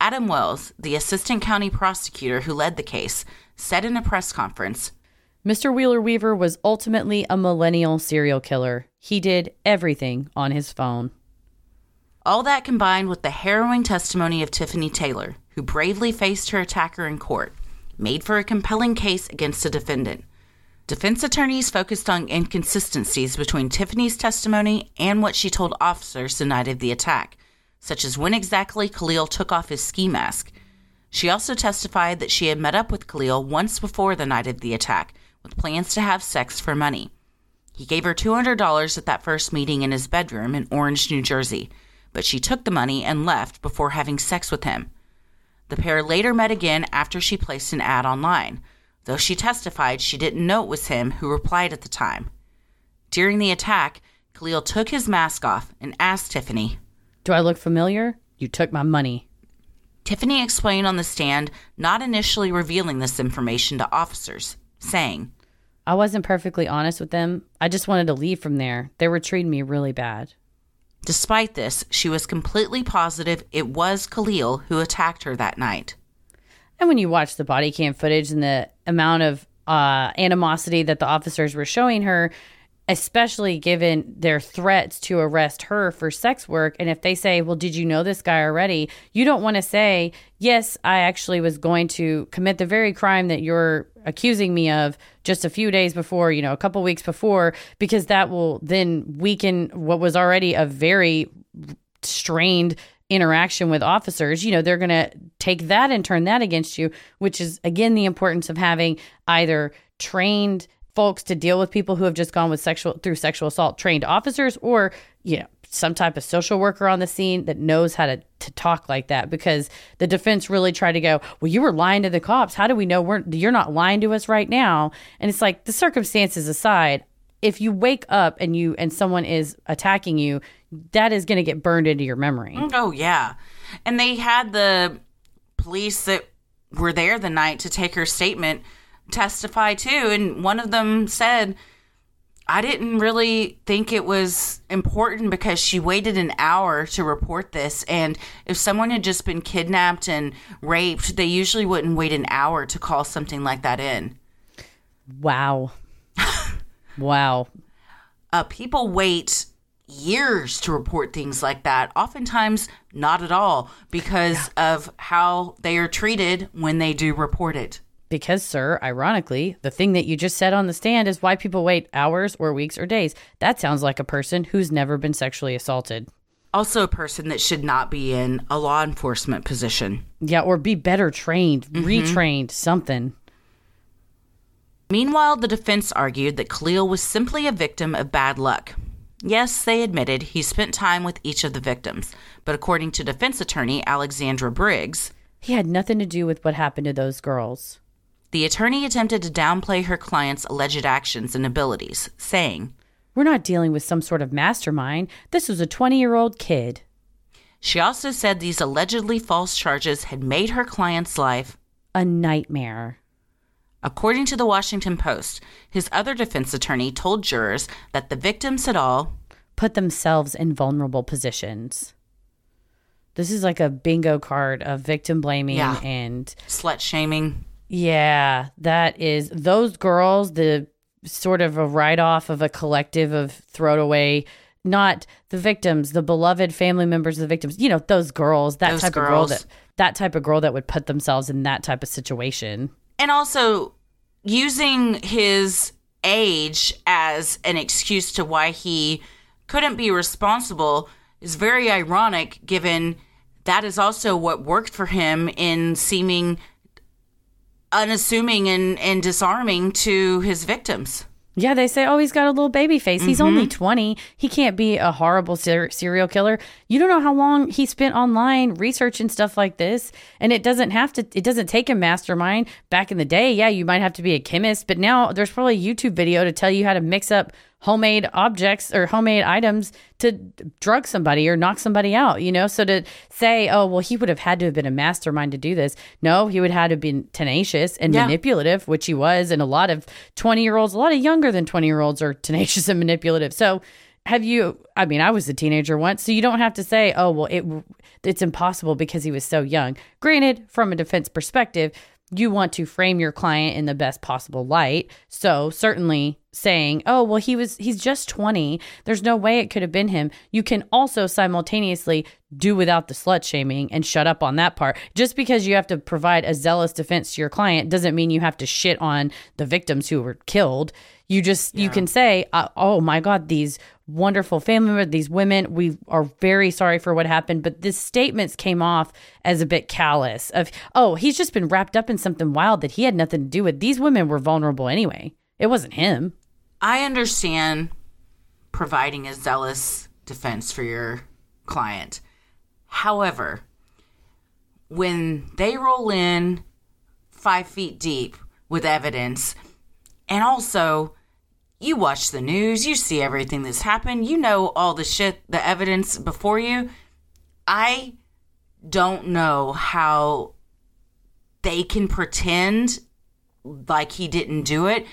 Adam Wells, the assistant county prosecutor who led the case, said in a press conference, Mister Wheeler-Weaver was ultimately a millennial serial killer. He did everything on his phone. All that combined with the harrowing testimony of Tiffany Taylor, who bravely faced her attacker in court, made for a compelling case against the defendant. Defense attorneys focused on inconsistencies between Tiffany's testimony and what she told officers the night of the attack, such as when exactly Khalil took off his ski mask. She also testified that she had met up with Khalil once before the night of the attack, with plans to have sex for money. He gave her two hundred dollars at that first meeting in his bedroom in Orange, New Jersey, but she took the money and left before having sex with him. The pair later met again after she placed an ad online, though she testified she didn't know it was him who replied at the time. During the attack, Khalil took his mask off and asked Tiffany, do I look familiar? You took my money. Tiffany explained on the stand, not initially revealing this information to officers, saying, I wasn't perfectly honest with them. I just wanted to leave from there. They were treating me really bad. Despite this, she was completely positive it was Khalil who attacked her that night. And when you watch the body cam footage and the amount of uh, animosity that the officers were showing her, especially given their threats to arrest her for sex work. And if they say, well, did you know this guy already? You don't want to say, yes, I actually was going to commit the very crime that you're accusing me of just a few days before, you know, a couple weeks before, because that will then weaken what was already a very strained interaction with officers. You know, they're going to take that and turn that against you, which is, again, the importance of having either trained folks to deal with people who have just gone with sexual through sexual assault, trained officers, or, you know, some type of social worker on the scene that knows how to, to talk like that, because the defense really tried to go, well, you were lying to the cops. How do we know we're, you're not lying to us right now? And it's like, the circumstances aside, if you wake up and you and someone is attacking you, that is going to get burned into your memory. Oh, yeah. And they had the police that were there the night to take her statement testify too, and one of them said, I didn't really think it was important because she waited an hour to report this, and if someone had just been kidnapped and raped, they usually wouldn't wait an hour to call something like that in. Wow. Wow. Uh, people wait years to report things like that, oftentimes not at all, because of how they are treated when they do report it. Because, sir, ironically, the thing that you just said on the stand is why people wait hours or weeks or days. That sounds like a person who's never been sexually assaulted. Also a person that should not be in a law enforcement position. Yeah, or be better trained, mm-hmm. retrained, something. Meanwhile, the defense argued that Khalil was simply a victim of bad luck. Yes, they admitted he spent time with each of the victims, but according to defense attorney Alexandra Briggs, he had nothing to do with what happened to those girls. The attorney attempted to downplay her client's alleged actions and abilities, saying, we're not dealing with some sort of mastermind. This was a twenty-year-old kid. She also said these allegedly false charges had made her client's life a nightmare. According to the Washington Post, his other defense attorney told jurors that the victims had all put themselves in vulnerable positions. This is like a bingo card of victim blaming yeah. and slut shaming. Yeah, that is those girls, the sort of a write-off of a collective of throwaway, not the victims, the beloved family members of the victims, you know, those girls, that those type girls. of girl that that type of girl that would put themselves in that type of situation. And also using his age as an excuse to why he couldn't be responsible is very ironic given that is also what worked for him in seeming unassuming and, and disarming to his victims. Yeah, they say, oh, he's got a little baby face. Mm-hmm. He's only twenty. He can't be a horrible ser- serial killer. You don't know how long he spent online researching stuff like this. And it doesn't have to, it doesn't take a mastermind. Back in the day, yeah, you might have to be a chemist. But now there's probably a YouTube video to tell you how to mix up homemade objects or homemade items to drug somebody or knock somebody out, you know? So to say, oh, well, he would have had to have been a mastermind to do this. No, he would have had to have been tenacious and yeah. manipulative, which he was. And a lot of twenty-year-olds, a lot of younger than twenty-year-olds are tenacious and manipulative. So have you, I mean, I was a teenager once, so you don't have to say, oh, well, it it's impossible because he was so young. Granted, from a defense perspective, you want to frame your client in the best possible light. So certainly saying, oh, well, he was, he's just twenty. There's no way it could have been him. You can also simultaneously do without the slut shaming and shut up on that part. Just because you have to provide a zealous defense to your client doesn't mean you have to shit on the victims who were killed. You just, yeah. you can say, oh my God, these wonderful family members, these women, we are very sorry for what happened. But these statements came off as a bit callous of, oh, he's just been wrapped up in something wild that he had nothing to do with. These women were vulnerable anyway. It wasn't him. I understand providing a zealous defense for your client. However, when they roll in five feet deep with evidence, and also you watch the news, you see everything that's happened, you know all the shit, the evidence before you. I don't know how they can pretend like he didn't do it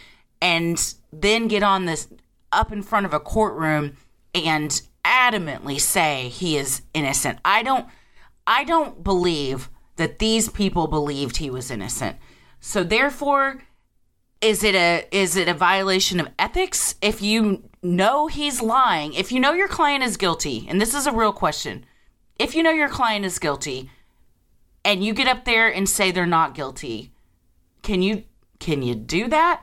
and then get on this up in front of a courtroom and adamantly say he is innocent. I don't, I don't believe that these people believed he was innocent. So therefore, is it a, is it a violation of ethics? If you know he's lying, if you know your client is guilty, and this is a real question, if you know your client is guilty and you get up there and say they're not guilty, can you, can you do that?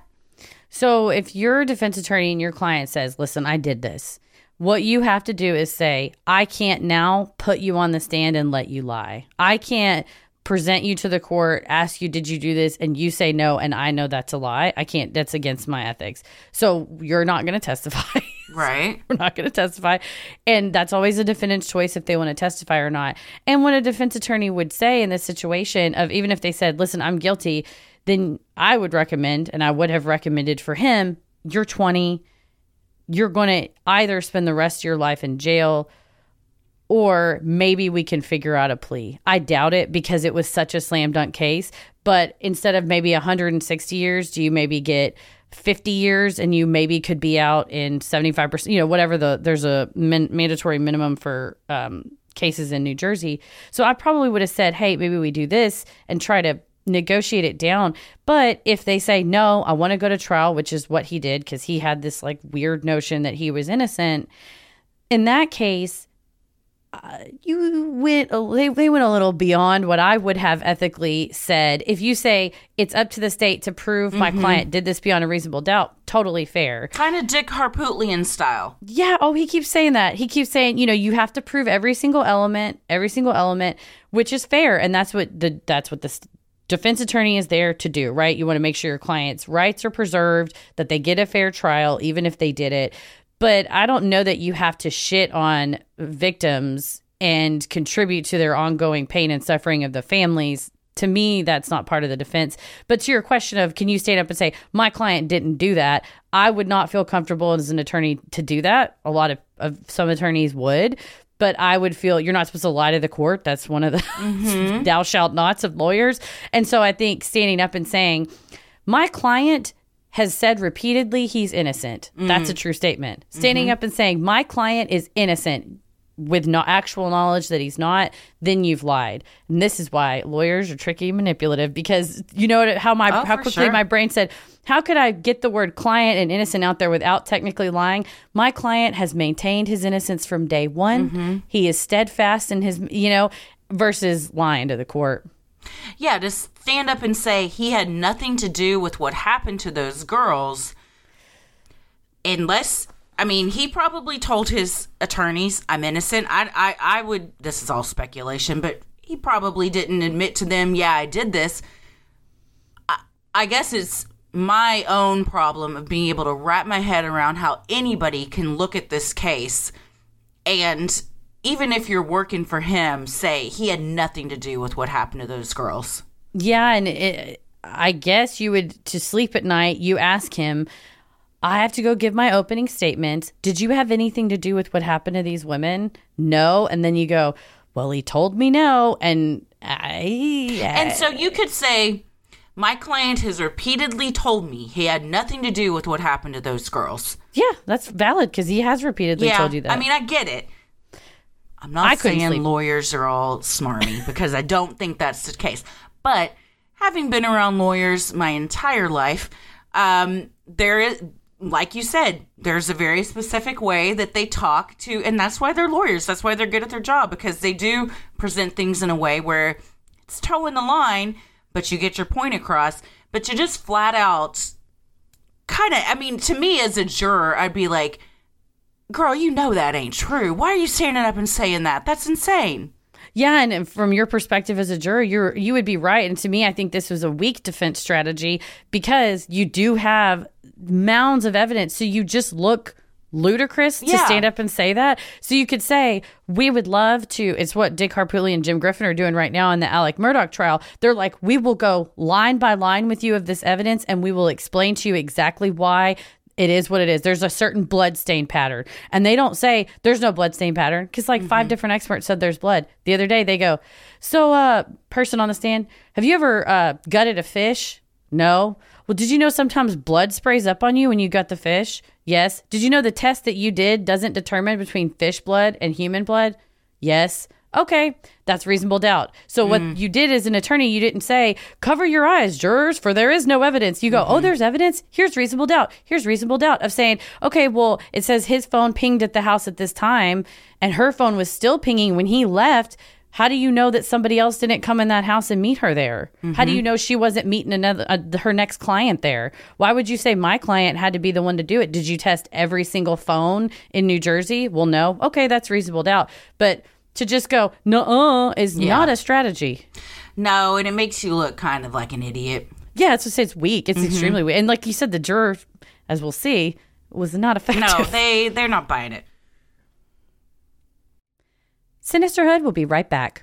So if you're a defense attorney and your client says, listen, I did this, what you have to do is say, I can't now put you on the stand and let you lie. I can't present you to the court, ask you, did you do this? And you say no, and I know that's a lie. I can't, that's against my ethics. So you're not going to testify. Right. We're not going to testify. And that's always a defendant's choice if they want to testify or not. And what a defense attorney would say in this situation of, even if they said, listen, I'm guilty, then I would recommend, and I would have recommended for him, you're twenty, you're going to either spend the rest of your life in jail, or maybe we can figure out a plea. I doubt it because it was such a slam dunk case. But instead of maybe one hundred sixty years, do you maybe get fifty years and you maybe could be out in seventy-five percent, you know, whatever the, there's a min- mandatory minimum for um, cases in New Jersey. So I probably would have said, hey, maybe we do this and try to negotiate it down. But if they say, no, I want to go to trial, which is what he did because he had this like weird notion that he was innocent, in that case, Uh, you went, they, they went a little beyond what I would have ethically said. If you say it's up to the state to prove mm-hmm. my client did this beyond a reasonable doubt, totally fair. Kind of Dick Harpootlian style. Yeah. Oh, he keeps saying that. He keeps saying, you know, you have to prove every single element, every single element, which is fair. And that's what the, that's what the defense attorney is there to do, right? You want to make sure your client's rights are preserved, that they get a fair trial, even if they did it. But I don't know that you have to shit on victims and contribute to their ongoing pain and suffering of the families. To me, that's not part of the defense. But to your question of, can you stand up and say, my client didn't do that? I would not feel comfortable as an attorney to do that. A lot of, of some attorneys would. But I would feel you're not supposed to lie to the court. That's one of the mm-hmm. thou shalt nots of lawyers. And so I think standing up and saying, my client has said repeatedly he's innocent. Mm-hmm. That's a true statement. Standing mm-hmm. up and saying, my client is innocent with no actual knowledge that he's not, then you've lied. And this is why lawyers are tricky and manipulative, because you know how my oh, how quickly sure. my brain said, how could I get the word client and innocent out there without technically lying? My client has maintained his innocence from day one. Mm-hmm. He is steadfast in his, you know, versus lying to the court. Yeah, to stand up and say he had nothing to do with what happened to those girls, unless I mean, he probably told his attorneys, I'm innocent. I, I, I would, this is all speculation, but he probably didn't admit to them, yeah, I did this. I, I guess it's my own problem of being able to wrap my head around how anybody can look at this case and, even if you're working for him, say he had nothing to do with what happened to those girls. Yeah, and it, I guess you would, to sleep at night, you ask him, I have to go give my opening statement. Did you have anything to do with what happened to these women? No. And then you go, well, he told me no. And I, I... And so you could say, my client has repeatedly told me he had nothing to do with what happened to those girls. Yeah, that's valid because he has repeatedly yeah, told you that. I mean, I get it. I'm not I saying lawyers are all smarmy because I don't think that's the case. But having been around lawyers my entire life, um, there is, like you said, there's a very specific way that they talk to. And that's why they're lawyers. That's why they're good at their job, because they do present things in a way where it's toeing the line, but you get your point across. But you just flat out kind of, I mean, to me as a juror, I'd be like, girl, you know that ain't true. Why are you standing up and saying that? That's insane. Yeah, and from your perspective as a juror, you're, you would be right. And to me, I think this was a weak defense strategy because you do have mounds of evidence. So you just look ludicrous yeah. to stand up and say that. So you could say, we would love to, it's what Dick Harpootlian and Jim Griffin are doing right now in the Alec Murdoch trial. They're like, we will go line by line with you of this evidence, and we will explain to you exactly why it is what it is. There's a certain bloodstain pattern. And they don't say there's no bloodstain pattern because like mm-hmm. five different experts said there's blood. The other day they go, so uh person on the stand, have you ever uh, gutted a fish? No. Well, did you know sometimes blood sprays up on you when you gut the fish? Yes. Did you know the test that you did doesn't determine between fish blood and human blood? Yes. Okay, that's reasonable doubt. So what mm. you did as an attorney, you didn't say, cover your eyes, jurors, for there is no evidence. You go, mm-hmm. oh, there's evidence. Here's reasonable doubt. Here's reasonable doubt of saying, okay, well, it says his phone pinged at the house at this time, and her phone was still pinging when he left. How do you know that somebody else didn't come in that house and meet her there? Mm-hmm. How do you know she wasn't meeting another uh, her next client there? Why would you say my client had to be the one to do it? Did you test every single phone in New Jersey? Well, no. Okay, that's reasonable doubt. But to just go, nuh-uh, is yeah. not a strategy. No, and it makes you look kind of like an idiot. Yeah, that's what I say. It's weak. It's mm-hmm. extremely weak. And like you said, the juror, as we'll see, was not effective. No, they, they're not buying it. Sinisterhood will be right back.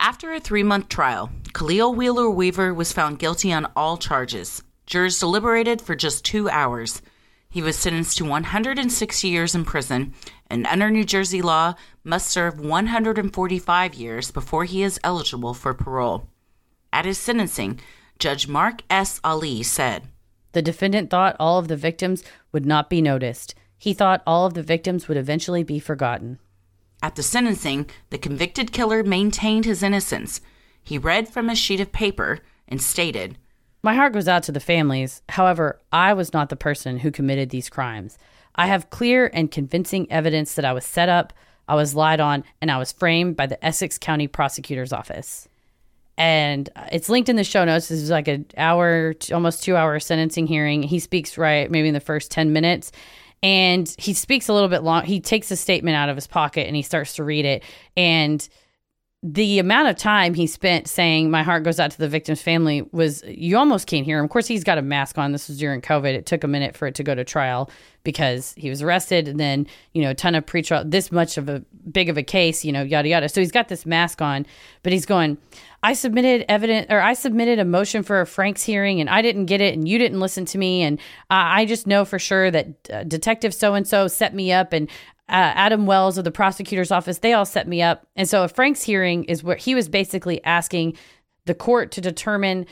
After a three-month trial, Khalil Wheeler-Weaver was found guilty on all charges. Jurors deliberated for just two hours. He was sentenced to one hundred sixty years in prison, and under New Jersey law, must serve one hundred forty-five years before he is eligible for parole. At his sentencing, Judge Mark S. Ali said, the defendant thought all of the victims would not be noticed. He thought all of the victims would eventually be forgotten. At the sentencing, the convicted killer maintained his innocence. He read from a sheet of paper and stated, my heart goes out to the families. However, I was not the person who committed these crimes. I have clear and convincing evidence that I was set up, I was lied on, and I was framed by the Essex County Prosecutor's Office. And it's linked in the show notes. This is like an hour, almost two-hour sentencing hearing. He speaks right maybe in the first ten minutes. And he speaks a little bit long. He takes a statement out of his pocket and he starts to read it. And the amount of time he spent saying my heart goes out to the victim's family was, you almost can't hear him. Of course, he's got a mask on. This was during COVID. It took a minute for it to go to trial because he was arrested. And then, you know, a ton of pre-trial, this much of a big of a case, you know, yada, yada. So he's got this mask on, but he's going, I submitted evidence or I submitted a motion for a Franks hearing and I didn't get it. And you didn't listen to me. And uh, I just know for sure that uh, Detective so-and-so set me up and Uh, Adam Wells of the prosecutor's office, they all set me up. And so a Franks hearing is where he was basically asking the court to determine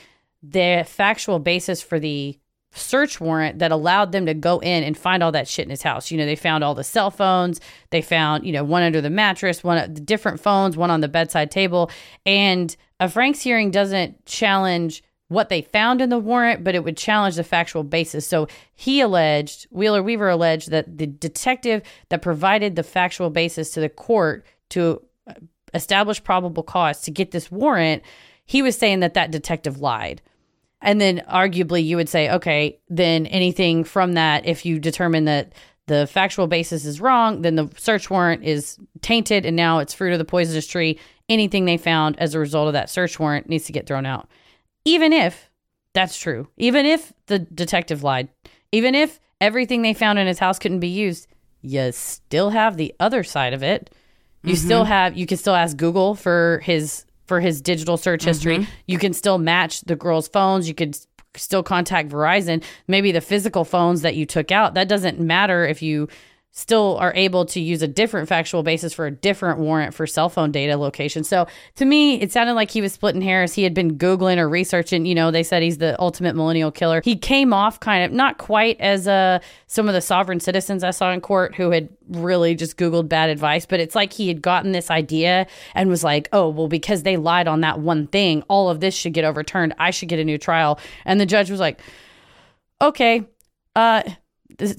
the factual basis for the search warrant that allowed them to go in and find all that shit in his house. You know, they found all the cell phones. They found, you know, one under the mattress, one the different phones, one on the bedside table. And a Franks hearing doesn't challenge what they found in the warrant, but it would challenge the factual basis. So he alleged, Wheeler Weaver alleged, that the detective that provided the factual basis to the court to establish probable cause to get this warrant, he was saying that that detective lied. And then arguably you would say, okay, then anything from that, if you determine that the factual basis is wrong, then the search warrant is tainted and now it's fruit of the poisonous tree. Anything they found as a result of that search warrant needs to get thrown out. Even if that's true, even if the detective lied, even if everything they found in his house couldn't be used, you still have the other side of it. You mm-hmm. still have, you can still ask Google for his for his digital search history. Mm-hmm. You can still match the girls' phones. You could still contact Verizon. Maybe the physical phones that you took out, that doesn't matter if you still are able to use a different factual basis for a different warrant for cell phone data location. So to me, it sounded like he was splitting hairs. He had been Googling or researching, you know, they said he's the ultimate millennial killer. He came off kind of not quite as uh, some of the sovereign citizens I saw in court who had really just Googled bad advice, but it's like he had gotten this idea and was like, oh, well, because they lied on that one thing, all of this should get overturned. I should get a new trial. And the judge was like, okay, uh,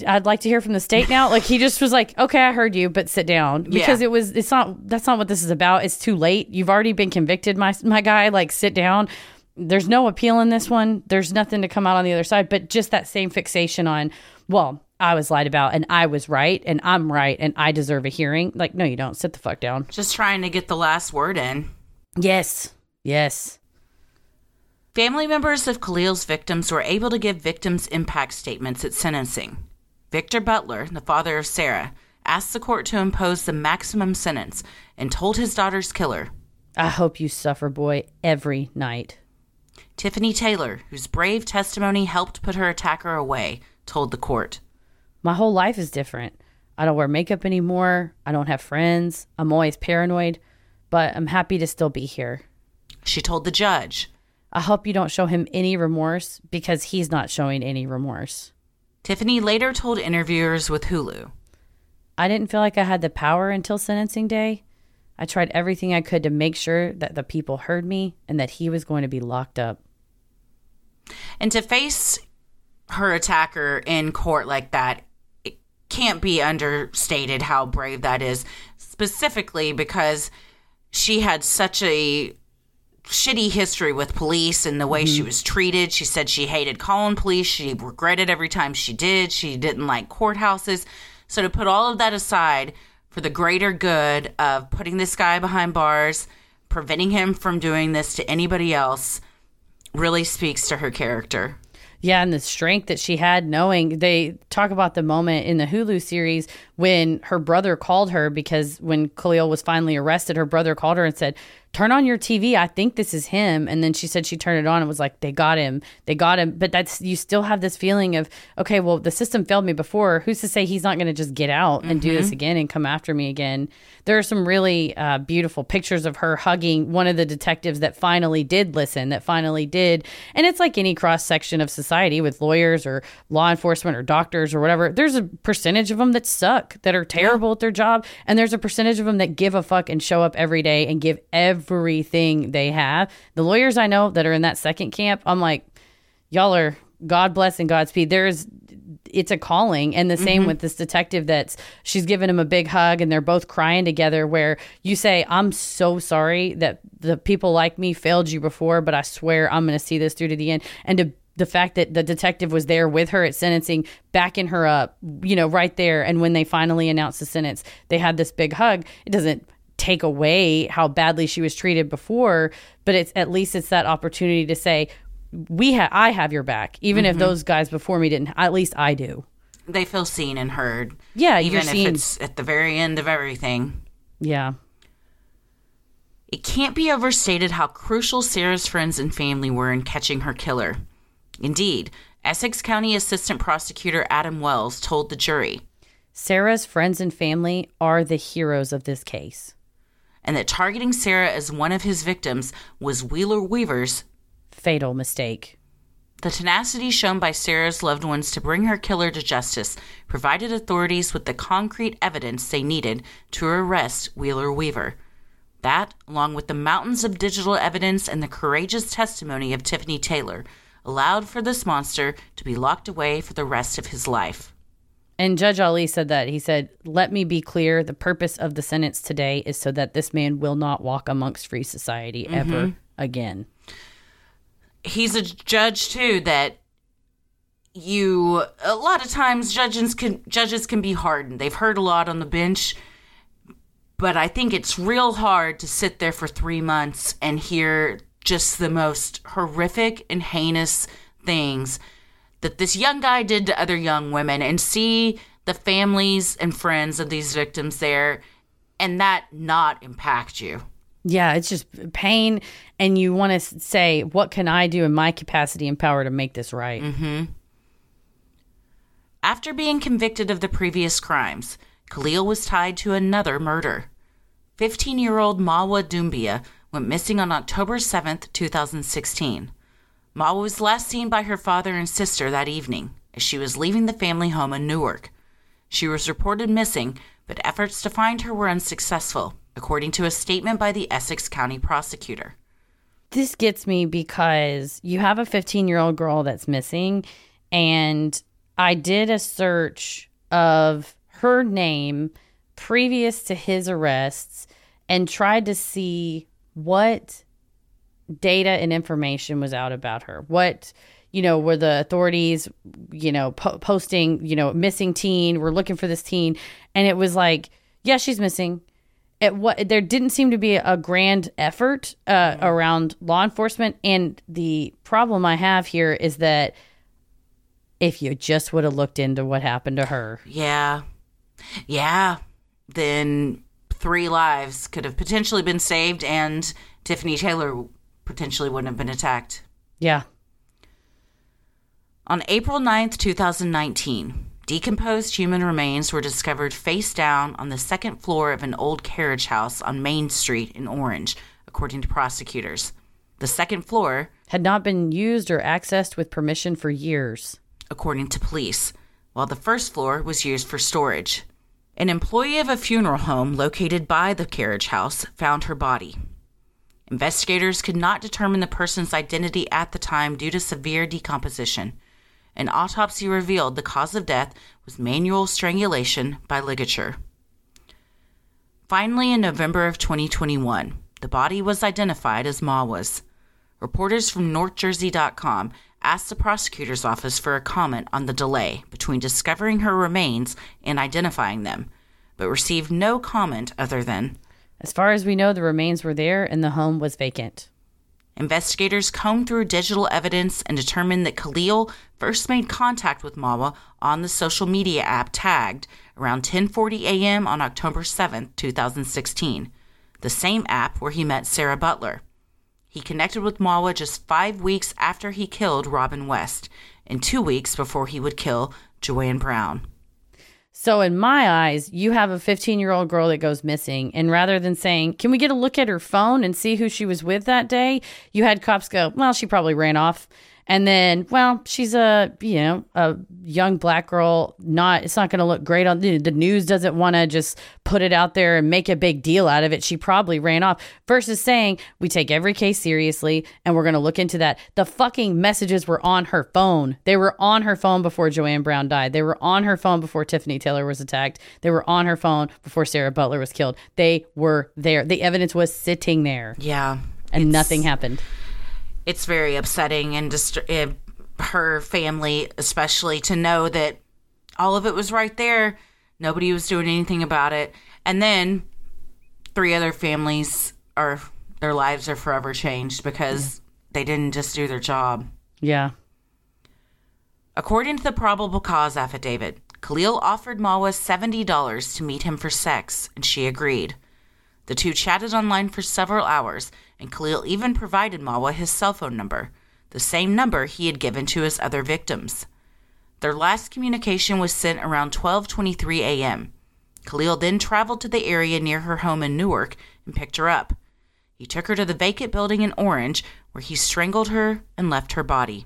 I'd like to hear from the state now. Like he just was like, okay, I heard you, but sit down because yeah. it was, it's not, that's not what this is about. It's too late. You've already been convicted. My, my guy, like sit down. There's no appeal in this one. There's nothing to come out on the other side, but just that same fixation on, well, I was lied about and I was right and I'm right and I deserve a hearing. Like, no, you don't. Sit the fuck down. Just trying to get the last word in. Yes. Yes. Family members of Khalil's victims were able to give victims' impact statements at sentencing. Victor Butler, the father of Sarah, asked the court to impose the maximum sentence and told his daughter's killer, I hope you suffer, boy, every night. Tiffany Taylor, whose brave testimony helped put her attacker away, told the court, my whole life is different. I don't wear makeup anymore. I don't have friends. I'm always paranoid, but I'm happy to still be here. She told the judge, I hope you don't show him any remorse because he's not showing any remorse. Tiffany later told interviewers with Hulu, I didn't feel like I had the power until sentencing day. I tried everything I could to make sure that the people heard me and that he was going to be locked up. And to face her attacker in court like that, it can't be understated how brave that is, specifically because she had such a shitty history with police and the way mm-hmm. she was treated. She said she hated calling police. She regretted every time she did. She didn't like courthouses. So to put all of that aside for the greater good of putting this guy behind bars, preventing him from doing this to anybody else, really speaks to her character. Yeah, and the strength that she had knowing. They talk about the moment in the Hulu series when her brother called her because when Khalil was finally arrested, her brother called her and said, turn on your T V. I think this is him. And then she said she turned it on and was like, they got him. They got him. But that's, you still have this feeling of, okay, well, the system failed me before. Who's to say he's not going to just get out and mm-hmm. do this again and come after me again? There are some really uh, beautiful pictures of her hugging one of the detectives that finally did listen, that finally did. And it's like any cross section of society with lawyers or law enforcement or doctors or whatever. There's a percentage of them that suck, that are terrible yeah. at their job. And there's a percentage of them that give a fuck and show up every day and give every everything they have. The lawyers I know that are in that second camp, I'm like, y'all are God bless and Godspeed. There's, it's a calling. And the same mm-hmm. with this detective that's, she's giving him a big hug and they're both crying together where you say, I'm so sorry that the people like me failed you before, but I swear I'm going to see this through to the end. And to the fact that the detective was there with her at sentencing, backing her up, you know, right there. And when they finally announced the sentence, they had this big hug. It doesn't take away how badly she was treated before, but it's at least it's that opportunity to say, we ha- I have your back, even mm-hmm. if those guys before me didn't. At least I do. They feel seen and heard. Yeah, even you're if seen... it's at the very end of everything. Yeah. It can't be overstated how crucial Sarah's friends and family were in catching her killer. Indeed, Essex County Assistant Prosecutor Adam Wells told the jury, Sarah's friends and family are the heroes of this case. And that targeting Sarah as one of his victims was Wheeler-Weaver's fatal mistake. The tenacity shown by Sarah's loved ones to bring her killer to justice provided authorities with the concrete evidence they needed to arrest Wheeler-Weaver. That, along with the mountains of digital evidence and the courageous testimony of Tiffany Taylor, allowed for this monster to be locked away for the rest of his life. And Judge Ali said that. He said, let me be clear, the purpose of the sentence today is so that this man will not walk amongst free society ever mm-hmm. again. He's a judge, too, that you, a lot of times judges can, judges can be hardened. They've heard a lot on the bench, but I think it's real hard to sit there for three months and hear just the most horrific and heinous things that this young guy did to other young women and see the families and friends of these victims there and that not impact you. Yeah, it's just pain. And you want to say, what can I do in my capacity and power to make this right? Mm-hmm. After being convicted of the previous crimes, Khalil was tied to another murder. fifteen-year-old Mawa Doumbia went missing on October seventh, twenty sixteen. Mawa was last seen by her father and sister that evening as she was leaving the family home in Newark. She was reported missing, but efforts to find her were unsuccessful, according to a statement by the Essex County prosecutor. This gets me because you have a fifteen-year-old girl that's missing, and I did a search of her name previous to his arrests and tried to see what data and information was out about her. What, you know, were the authorities, you know, po- posting, you know, missing teen, we're looking for this teen. And it was like, yeah, she's missing. It, what, there didn't seem to be a grand effort uh, mm-hmm. around law enforcement. And the problem I have here is that if you just would have looked into what happened to her. Yeah. Yeah, then three lives could have potentially been saved and Tiffany Taylor potentially wouldn't have been attacked. Yeah. On April ninth, twenty nineteen, decomposed human remains were discovered face down on the second floor of an old carriage house on Main Street in Orange, according to prosecutors. The second floor had not been used or accessed with permission for years, according to police, while the first floor was used for storage. An employee of a funeral home located by the carriage house found her body. Investigators could not determine the person's identity at the time due to severe decomposition. An autopsy revealed the cause of death was manual strangulation by ligature. Finally, in November of twenty twenty-one, the body was identified as Mawa's. Reporters from North Jersey dot com asked the prosecutor's office for a comment on the delay between discovering her remains and identifying them, but received no comment other than, as far as we know, the remains were there and the home was vacant. Investigators combed through digital evidence and determined that Khalil first made contact with Mawa on the social media app Tagged around ten forty a.m. on October seventh, twenty sixteen, the same app where he met Sarah Butler. He connected with Mawa just five weeks after he killed Robin West and two weeks before he would kill Joanne Brown. So in my eyes, you have a fifteen-year-old girl that goes missing. And rather than saying, can we get a look at her phone and see who she was with that day? You had cops go, well, she probably ran off. And then, well, she's a, you know, a young black girl. Not, it's not going to look great on the news. Doesn't want to just put it out there and make a big deal out of it. She probably ran off versus saying we take every case seriously and we're going to look into that. The fucking messages were on her phone. They were on her phone before Joanne Brown died. They were on her phone before Tiffany Taylor was attacked. They were on her phone before Sarah Butler was killed. They were there. The evidence was sitting there. Yeah. And nothing happened. It's very upsetting, and dist- uh, her family especially, to know that all of it was right there. Nobody was doing anything about it. And then three other families are, their lives are forever changed because yeah. they didn't just do their job. Yeah. According to the probable cause affidavit, Khalil offered Mawa seventy dollars to meet him for sex, and she agreed. The two chatted online for several hours, and Khalil even provided Mawa his cell phone number, the same number he had given to his other victims. Their last communication was sent around twelve twenty-three a.m. Khalil then traveled to the area near her home in Newark and picked her up. He took her to the vacant building in Orange, where he strangled her and left her body.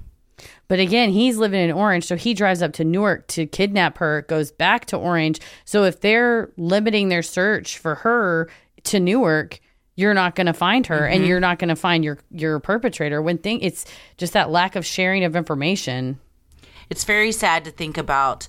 But again, he's living in Orange, so he drives up to Newark to kidnap her, goes back to Orange. So if they're limiting their search for her to Newark, you're not going to find her, mm-hmm. and you're not going to find your, your perpetrator. When thing, it's just that lack of sharing of information. It's very sad to think about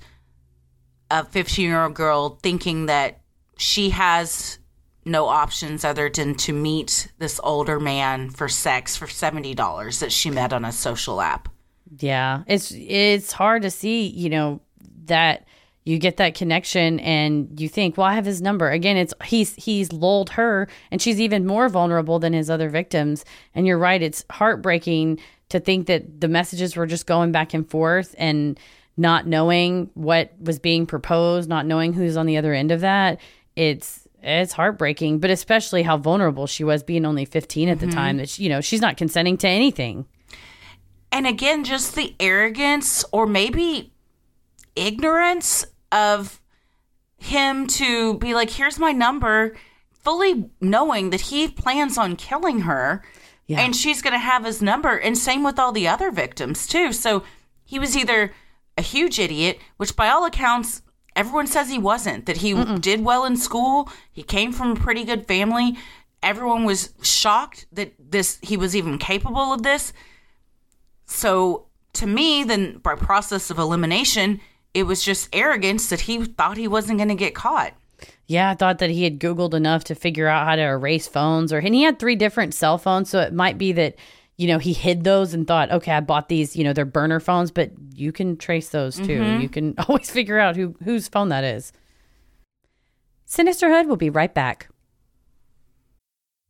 a fifteen-year-old girl thinking that she has no options other than to meet this older man for sex for seventy dollars that she met on a social app. Yeah, it's it's hard to see, you know, that you get that connection and you think, well, I have his number. Again, it's he's he's lulled her, and she's even more vulnerable than his other victims. And you're right, it's heartbreaking to think that the messages were just going back and forth and not knowing what was being proposed, not knowing who's on the other end of that. It's it's heartbreaking, but especially how vulnerable she was, being only fifteen at the mm-hmm. time, that she, you know, she's not consenting to anything. And again, just the arrogance or maybe ignorance of him to be like, here's my number, fully knowing that he plans on killing her yeah. and she's going to have his number. And same with all the other victims, too. So he was either a huge idiot, which by all accounts, everyone says he wasn't, that he Mm-mm. did well in school. He came from a pretty good family. Everyone was shocked that this he was even capable of this. So to me, then by process of elimination, it was just arrogance that he thought he wasn't going to get caught. Yeah, I thought that he had Googled enough to figure out how to erase phones, or and he had three different cell phones. So it might be that, you know, he hid those and thought, OK, I bought these, you know, they're burner phones, but you can trace those, too. Mm-hmm. You can always figure out who whose phone that is. Sinisterhood will be right back.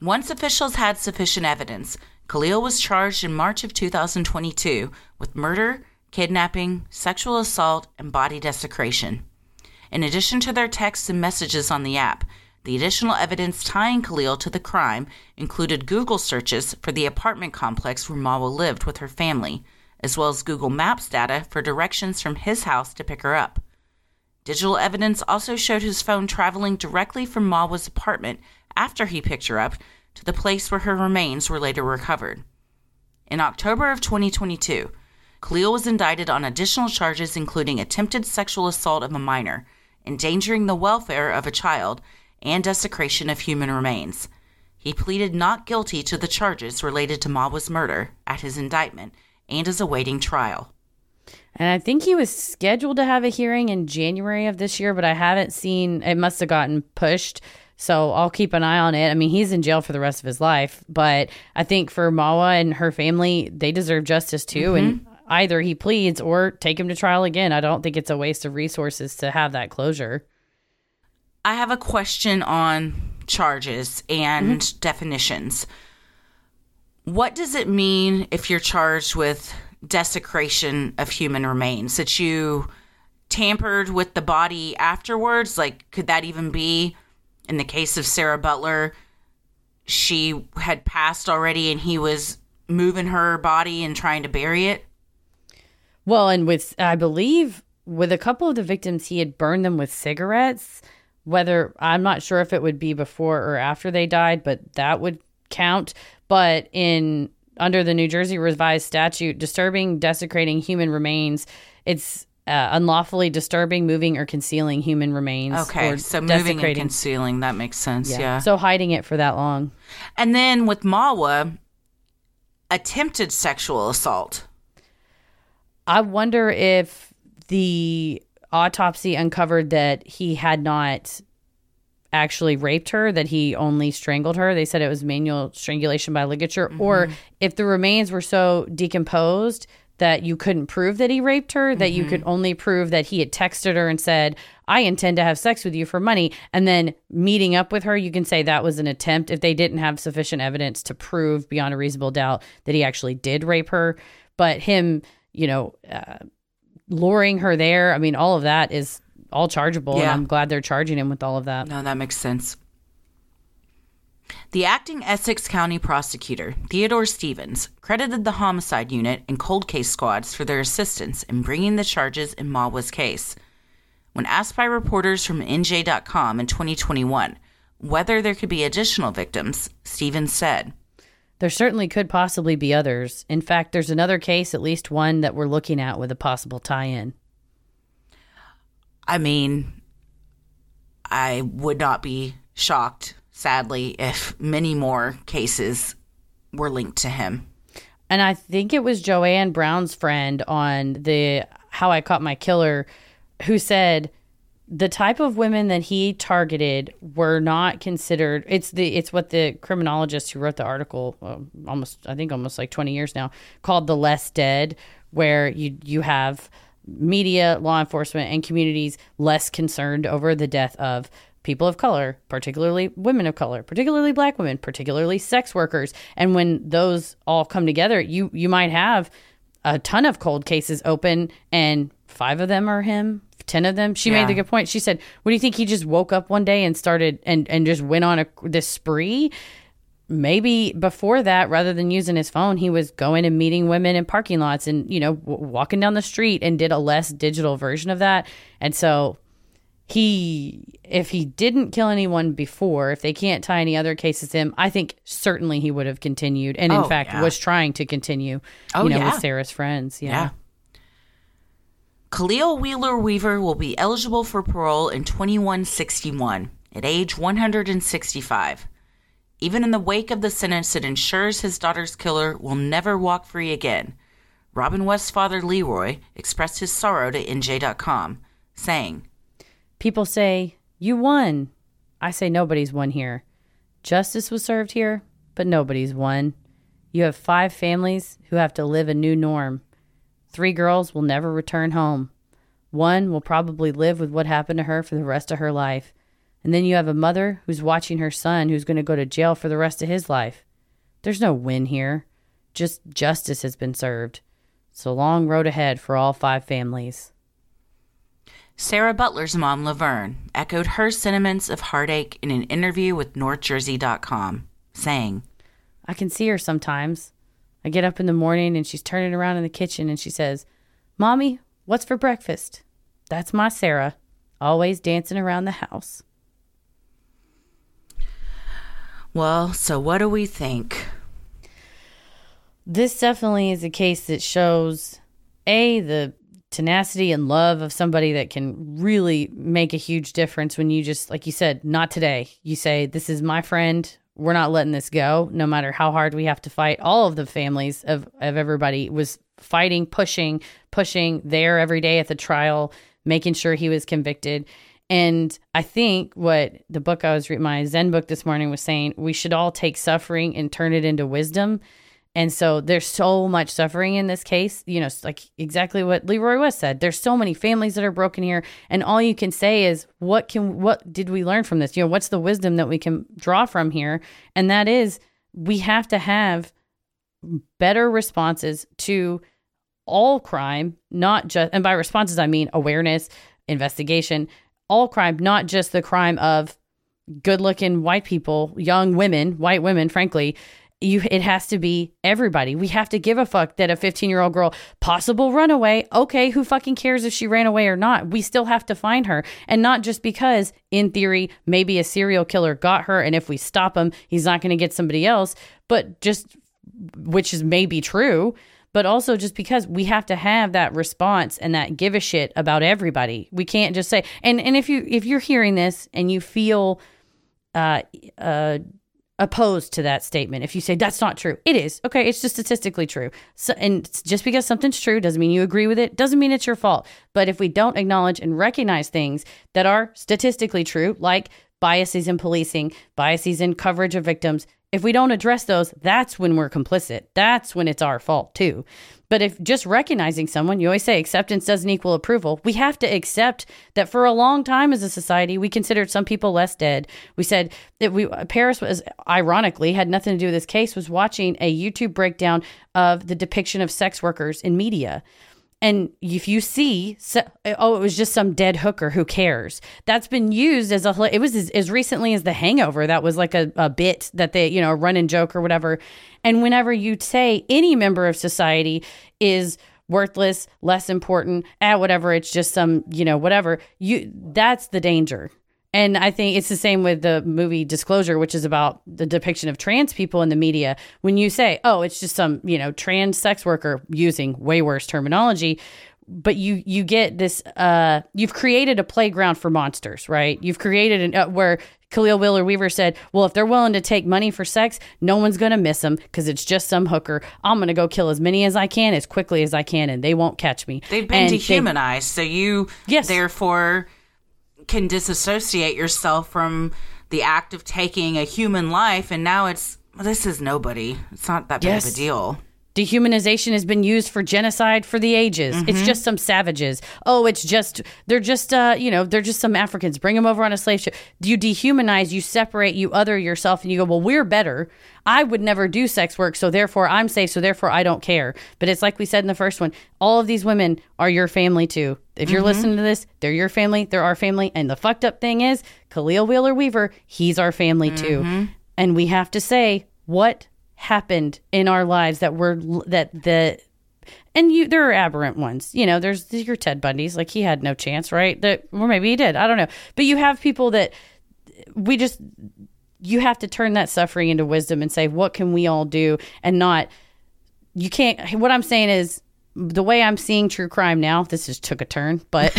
Once officials had sufficient evidence, Khalil was charged in March of two thousand twenty-two with murder, kidnapping, sexual assault, and body desecration. In addition to their texts and messages on the app, the additional evidence tying Khalil to the crime included Google searches for the apartment complex where Mawa lived with her family, as well as Google Maps data for directions from his house to pick her up. Digital evidence also showed his phone traveling directly from Mawa's apartment after he picked her up to the place where her remains were later recovered. In October of twenty twenty-two, Khalil was indicted on additional charges including attempted sexual assault of a minor, endangering the welfare of a child, and desecration of human remains. He pleaded not guilty to the charges related to Mawa's murder at his indictment and is awaiting trial. And I think he was scheduled to have a hearing in January of this year, but I haven't seen, it must have gotten pushed. So I'll keep an eye on it. I mean, he's in jail for the rest of his life, but I think for Mawa and her family, they deserve justice too. Mm-hmm. And either he pleads or take him to trial again. I don't think it's a waste of resources to have that closure. I have a question on charges and mm-hmm. definitions. What does it mean if you're charged with desecration of human remains, that you tampered with the body afterwards? Like, could that even be, in the case of Sarah Butler, she had passed already and he was moving her body and trying to bury it. Well, and with, I believe, with a couple of the victims, he had burned them with cigarettes. Whether, I'm not sure if it would be before or after they died, but that would count. But in under the New Jersey revised statute, disturbing, desecrating human remains, it's uh, unlawfully disturbing, moving, or concealing human remains. Okay, so moving and concealing, that makes sense, yeah. yeah. So hiding it for that long. And then with Mawa, attempted sexual assault. I wonder if the autopsy uncovered that he had not actually raped her, that he only strangled her. They said it was manual strangulation by ligature. Mm-hmm. Or if the remains were so decomposed that you couldn't prove that he raped her, that mm-hmm. you could only prove that he had texted her and said, I intend to have sex with you for money. And then meeting up with her, you can say that was an attempt if they didn't have sufficient evidence to prove beyond a reasonable doubt that he actually did rape her. But him, you know, uh, luring her there, I mean, all of that is all chargeable. Yeah. And I'm glad they're charging him with all of that. No, that makes sense. The acting Essex County prosecutor, Theodore Stevens, credited the homicide unit and cold case squads for their assistance in bringing the charges in Mawa's case. When asked by reporters from N J dot com in twenty twenty-one whether there could be additional victims, Stevens said, there certainly could possibly be others. In fact, there's another case, at least one, that we're looking at with a possible tie-in. I mean, I would not be shocked, sadly, if many more cases were linked to him. And I think it was Joanne Brown's friend on the How I Caught My Killer who said the type of women that he targeted were not considered. It's the it's what the criminologist who wrote the article um, almost I think almost like twenty years now called the less dead, where you you have media, law enforcement, and communities less concerned over the death of people of color, particularly women of color, particularly black women, particularly sex workers. And when those all come together, you you might have a ton of cold cases open, and five of them are him. ten of them. She yeah. made the good point. She said, what do you think? He just woke up one day and started and, and just went on a, this spree. Maybe before that, rather than using his phone, he was going and meeting women in parking lots and, you know, w- walking down the street, and did a less digital version of that. And so he, if he didn't kill anyone before, if they can't tie any other cases to him, I think certainly he would have continued. And in oh, fact, yeah. was trying to continue, oh, you know, yeah. with Sarah's friends. Yeah. yeah. Khalil Wheeler-Weaver will be eligible for parole in twenty-one sixty-one at age one hundred sixty-five. Even in the wake of the sentence that ensures his daughter's killer will never walk free again, Robin West's father, Leroy, expressed his sorrow to N J dot com, saying, people say, you won. I say nobody's won here. Justice was served here, but nobody's won. You have five families who have to live a new norm. Three girls will never return home. One will probably live with what happened to her for the rest of her life. And then you have a mother who's watching her son who's going to go to jail for the rest of his life. There's no win here. Just justice has been served. It's a long road ahead for all five families. Sarah Butler's mom, Laverne, echoed her sentiments of heartache in an interview with North Jersey dot com, saying, I can see her sometimes. I get up in the morning and she's turning around in the kitchen and she says, Mommy, what's for breakfast? That's my Sarah, always dancing around the house. Well, so what do we think? This definitely is a case that shows, A, the tenacity and love of somebody that can really make a huge difference when you just, like you said, not today. You say, this is my friend. We're not letting this go, no matter how hard we have to fight. All of the families of, of everybody was fighting, pushing, pushing there every day at the trial, making sure he was convicted. And I think what the book I was reading, my Zen book this morning, was saying, we should all take suffering and turn it into wisdom. And so there's so much suffering in this case, you know, like exactly what Leroy West said. There's so many families that are broken here. And all you can say is, what can, what did we learn from this? You know, what's the wisdom that we can draw from here? And that is, we have to have better responses to all crime, not just, and by responses, I mean awareness, investigation, all crime, not just the crime of good-looking white people, young women, white women, frankly, you it has to be everybody. We have to give a fuck that a fifteen-year-old girl, possible runaway, okay, who fucking cares if she ran away or not? We still have to find her. And not just because, in theory, maybe a serial killer got her, and if we stop him, he's not going to get somebody else, but just, which is maybe true, but also just because we have to have that response and that give a shit about everybody. We can't just say, and, and if, you, if you're hearing this and you feel uh, uh, opposed to that statement, if you say, that's not true, it is. Okay, it's just statistically true. So, and just because something's true doesn't mean you agree with it, doesn't mean it's your fault. But if we don't acknowledge and recognize things that are statistically true, like biases in policing, biases in coverage of victims, if we don't address those, that's when we're complicit. That's when it's our fault too. But if just recognizing someone, you always say acceptance doesn't equal approval. We have to accept that for a long time as a society, we considered some people less dead. We said that we Paris was, ironically, had nothing to do with this case, was watching a YouTube breakdown of the depiction of sex workers in media. And if you see, so, oh, it was just some dead hooker, who cares? That's been used as a, it was as, as recently as The Hangover. That was like a, a bit that they, you know, run and joke or whatever. And whenever you say any member of society is worthless, less important, ah, whatever, it's just some, you know, whatever, you, that's the danger. And I think it's the same with the movie Disclosure, which is about the depiction of trans people in the media. When you say, oh, it's just some, you know, trans sex worker, using way worse terminology, but you you get this, uh, you've created a playground for monsters, right? You've created an, uh, where Khalil Wheeler-Weaver said, well, if they're willing to take money for sex, no one's going to miss them because it's just some hooker. I'm going to go kill as many as I can, as quickly as I can, and they won't catch me. They've been and dehumanized, they, so you, yes. therefore... can disassociate yourself from the act of taking a human life, and now it's, well, this is nobody. It's not that big yes. of a deal. Dehumanization has been used for genocide for the ages. Mm-hmm. It's just some savages. Oh, it's just, they're just, uh, you know, they're just some Africans. Bring them over on a slave ship. You dehumanize, you separate, you other yourself, and you go, well, we're better. I would never do sex work, so therefore I'm safe, so therefore I don't care. But it's like we said in the first one, all of these women are your family too. If you're mm-hmm. listening to this, they're your family, they're our family. And the fucked up thing is, Khalil Wheeler-Weaver, he's our family mm-hmm. too. And we have to say, what happened in our lives that were that the and you there are aberrant ones, you know, there's your Ted Bundys, like he had no chance, right? That, or maybe he did, I don't know, but you have people that we just you have to turn that suffering into wisdom and say, what can we all do? And not, you can't, what I'm saying is, the way I'm seeing true crime now, this just took a turn, but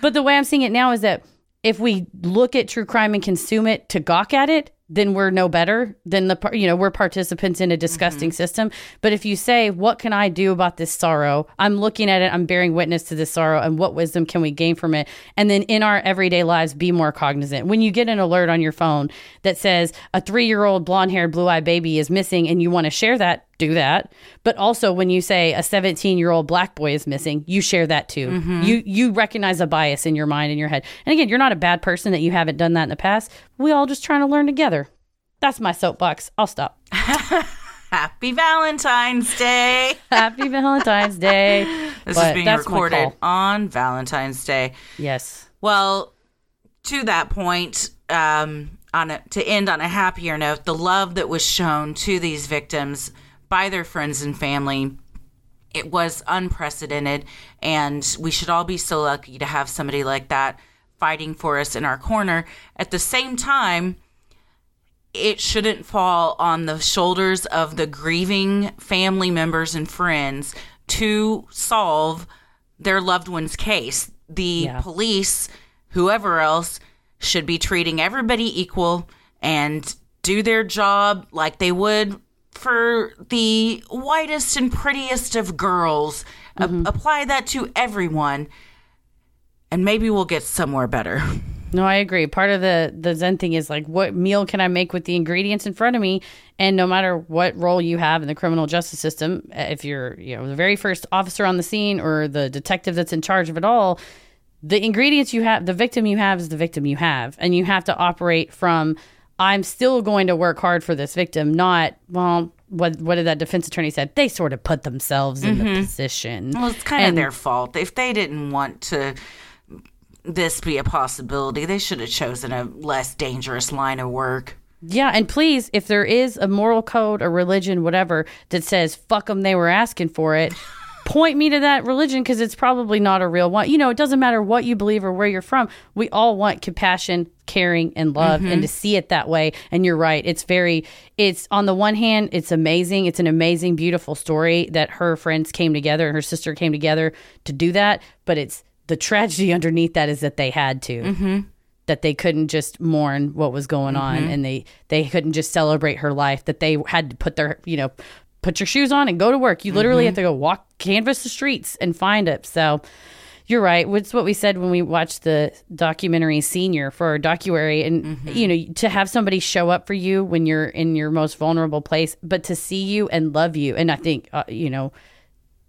but the way I'm seeing it now is that if we look at true crime and consume it to gawk at it, then we're no better than the, you know, we're participants in a disgusting mm-hmm. system. But if you say, what can I do about this sorrow? I'm looking at it. I'm bearing witness to this sorrow. And what wisdom can we gain from it? And then in our everyday lives, be more cognizant. When you get an alert on your phone that says a three-year-old blonde-haired blue-eyed baby is missing and you want to share that, do that. But also when you say a seventeen-year-old black boy is missing, you share that too. Mm-hmm. You you recognize a bias in your mind, in your head. And again, you're not a bad person that you haven't done that in the past. We all just trying to learn together. That's my soapbox. I'll stop. Happy Valentine's Day. Happy Valentine's Day. This but is being recorded on Valentine's Day. Yes. Well, to that point, um, on a, to end on a happier note, the love that was shown to these victims by their friends and family, it was unprecedented, and we should all be so lucky to have somebody like that fighting for us in our corner. At the same time, it shouldn't fall on the shoulders of the grieving family members and friends to solve their loved one's case. The yeah. police, whoever else, should be treating everybody equal and do their job like they would for the whitest and prettiest of girls. Mm-hmm. A- apply that to everyone, and maybe we'll get somewhere better. No, I agree. Part of the, the Zen thing is like, what meal can I make with the ingredients in front of me? And no matter what role you have in the criminal justice system, if you're, you know, the very first officer on the scene or the detective that's in charge of it all, the ingredients you have, the victim you have is the victim you have. And you have to operate from, I'm still going to work hard for this victim, not, well, what what did that defense attorney said? They sort of put themselves mm-hmm. in the position. Well, it's kind and, of their fault. If they didn't want to this be a possibility. They should have chosen a less dangerous line of work. Yeah, and please, if there is a moral code, a religion, whatever, that says, fuck them, they were asking for it, point me to that religion, because it's probably not a real one. You know, it doesn't matter what you believe or where you're from. We all want compassion, caring, and love, mm-hmm. and to see it that way. And you're right. It's very, it's on the one hand, it's amazing. It's an amazing, beautiful story that her friends came together and her sister came together to do that. But it's the tragedy underneath that is that they had to. Mm-hmm. That they couldn't just mourn what was going on, mm-hmm. and they, they couldn't just celebrate her life, that they had to put their, you know, put your shoes on and go to work. You literally mm-hmm. have to go walk, canvas the streets and find it. So you're right. It's what we said when we watched the documentary Senior for our docuary. And, mm-hmm. you know, to have somebody show up for you when you're in your most vulnerable place, but to see you and love you. And I think, uh, you know,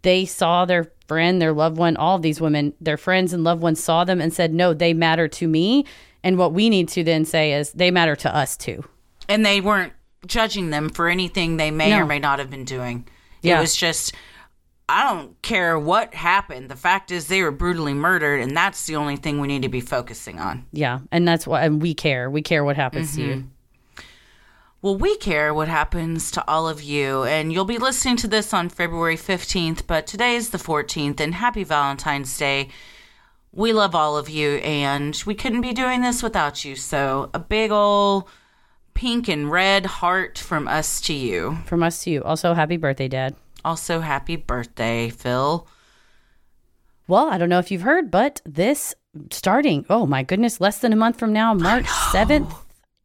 they saw their friend, their loved one, all of these women, their friends and loved ones saw them and said, no, they matter to me. And what we need to then say is they matter to us too. And they weren't judging them for anything they may no. or may not have been doing. Yeah. It was just, I don't care what happened. The fact is they were brutally murdered, and that's the only thing we need to be focusing on. Yeah, and that's why and we care. We care what happens mm-hmm. to you. Well, we care what happens to all of you, and you'll be listening to this on February fifteenth, but today is the fourteenth, and happy Valentine's Day. We love all of you, and we couldn't be doing this without you, so a big ol' pink and red heart from us to you. From us to you. Also, happy birthday, Dad. Also, happy birthday, Phil. Well, I don't know if you've heard, but this starting, oh my goodness, less than a month from now, March seventh.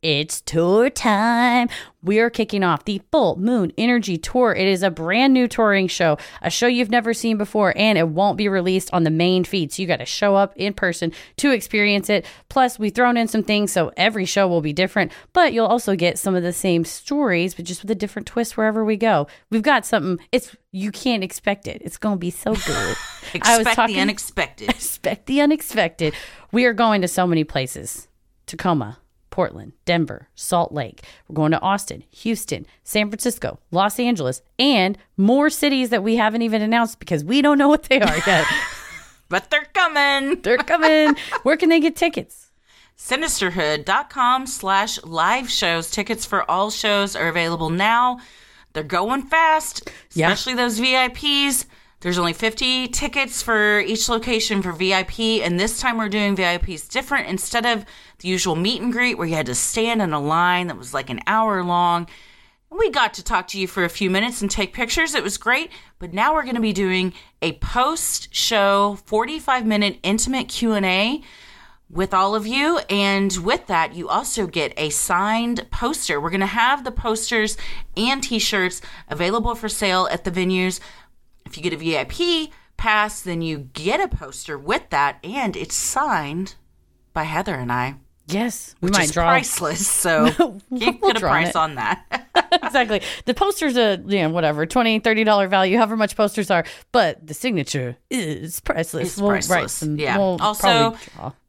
It's tour time. We are kicking off the Full Moon Energy Tour. It is a brand new touring show, a show you've never seen before, and it won't be released on the main feed. So you got to show up in person to experience it. Plus, we've thrown in some things, so every show will be different, but you'll also get some of the same stories, but just with a different twist wherever we go. We've got something. It's you can't expect it. It's going to be so good. expect I was talking, the unexpected. Expect the unexpected. We are going to so many places. Tacoma, Portland, Denver, Salt Lake. We're going to Austin, Houston, San Francisco, Los Angeles, and more cities that we haven't even announced because we don't know what they are yet. But they're coming. They're coming. Where can they get tickets? Sinisterhood.com slash live shows. Tickets for all shows are available now. They're going fast, especially yeah. those V I Ps. There's only fifty tickets for each location for V I P, and this time we're doing V I Ps different. Instead of the usual meet and greet where you had to stand in a line that was like an hour long, we got to talk to you for a few minutes and take pictures. It was great, but now we're going to be doing a post-show forty-five minute intimate Q and A with all of you, and with that, you also get a signed poster. We're going to have the posters and T-shirts available for sale at the venues. If you get a V I P pass, then you get a poster with that, and it's signed by Heather and I. Yes, we which might is draw priceless, so no, can't we'll put a price it. on that. Exactly. The posters are, you know, whatever, twenty dollars, thirty dollars value, however much posters are, but the signature is priceless. It's we'll priceless. Some, yeah. We'll also,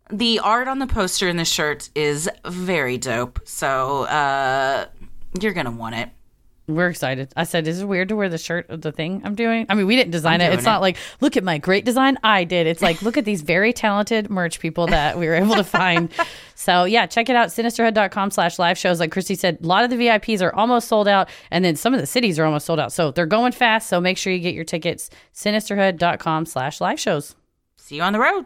the art on the poster and the shirts is very dope, so uh, you're going to want it. We're excited. I said, is it weird to wear the shirt of the thing I'm doing? I mean, we didn't design it. It's it. not like, look at my great design. I did. It's like, look at these very talented merch people that we were able to find. So yeah, check it out. Sinisterhood.com slash live shows. Like Christy said, a lot of the V I Ps are almost sold out, and then some of the cities are almost sold out. So they're going fast. So make sure you get your tickets. Sinisterhood.com slash live shows. See you on the road.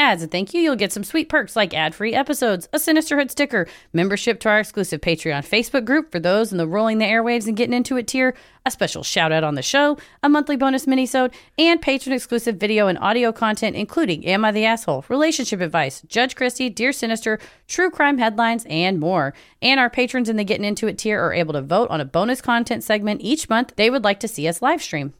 As a thank you, you'll get some sweet perks like ad-free episodes, a Sinisterhood sticker, membership to our exclusive Patreon Facebook group for those in the Rolling the Airwaves and Getting Into It tier, a special shout-out on the show, a monthly bonus minisode, and patron-exclusive video and audio content, including Am I the Asshole?, relationship advice, Judge Christie, Dear Sinister, true crime headlines, and more. And our patrons in the Getting Into It tier are able to vote on a bonus content segment each month they would like to see us live stream.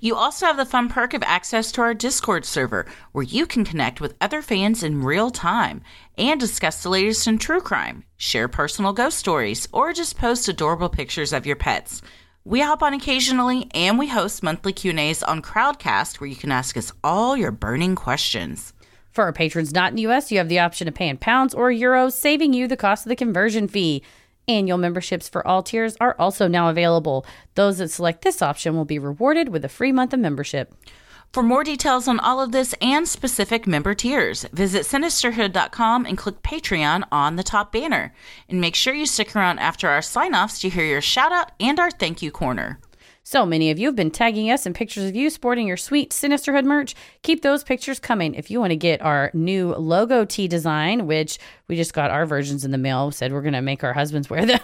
You also have the fun perk of access to our Discord server, where you can connect with other fans in real time and discuss the latest in true crime, share personal ghost stories, or just post adorable pictures of your pets. We hop on occasionally, and we host monthly Q and A's on Crowdcast, where you can ask us all your burning questions. For our patrons not in the U S, you have the option to pay in pounds or euros, saving you the cost of the conversion fee. Annual memberships for all tiers are also now available. Those that select this option will be rewarded with a free month of membership. For more details on all of this and specific member tiers, visit Sinisterhood dot com and click Patreon on the top banner. And make sure you stick around after our sign-offs to hear your shout-out and our thank you corner. So many of you have been tagging us in pictures of you sporting your sweet Sinisterhood merch. Keep those pictures coming. If you want to get our new logo tee design, which we just got our versions in the mail, we said we're going to make our husbands wear them,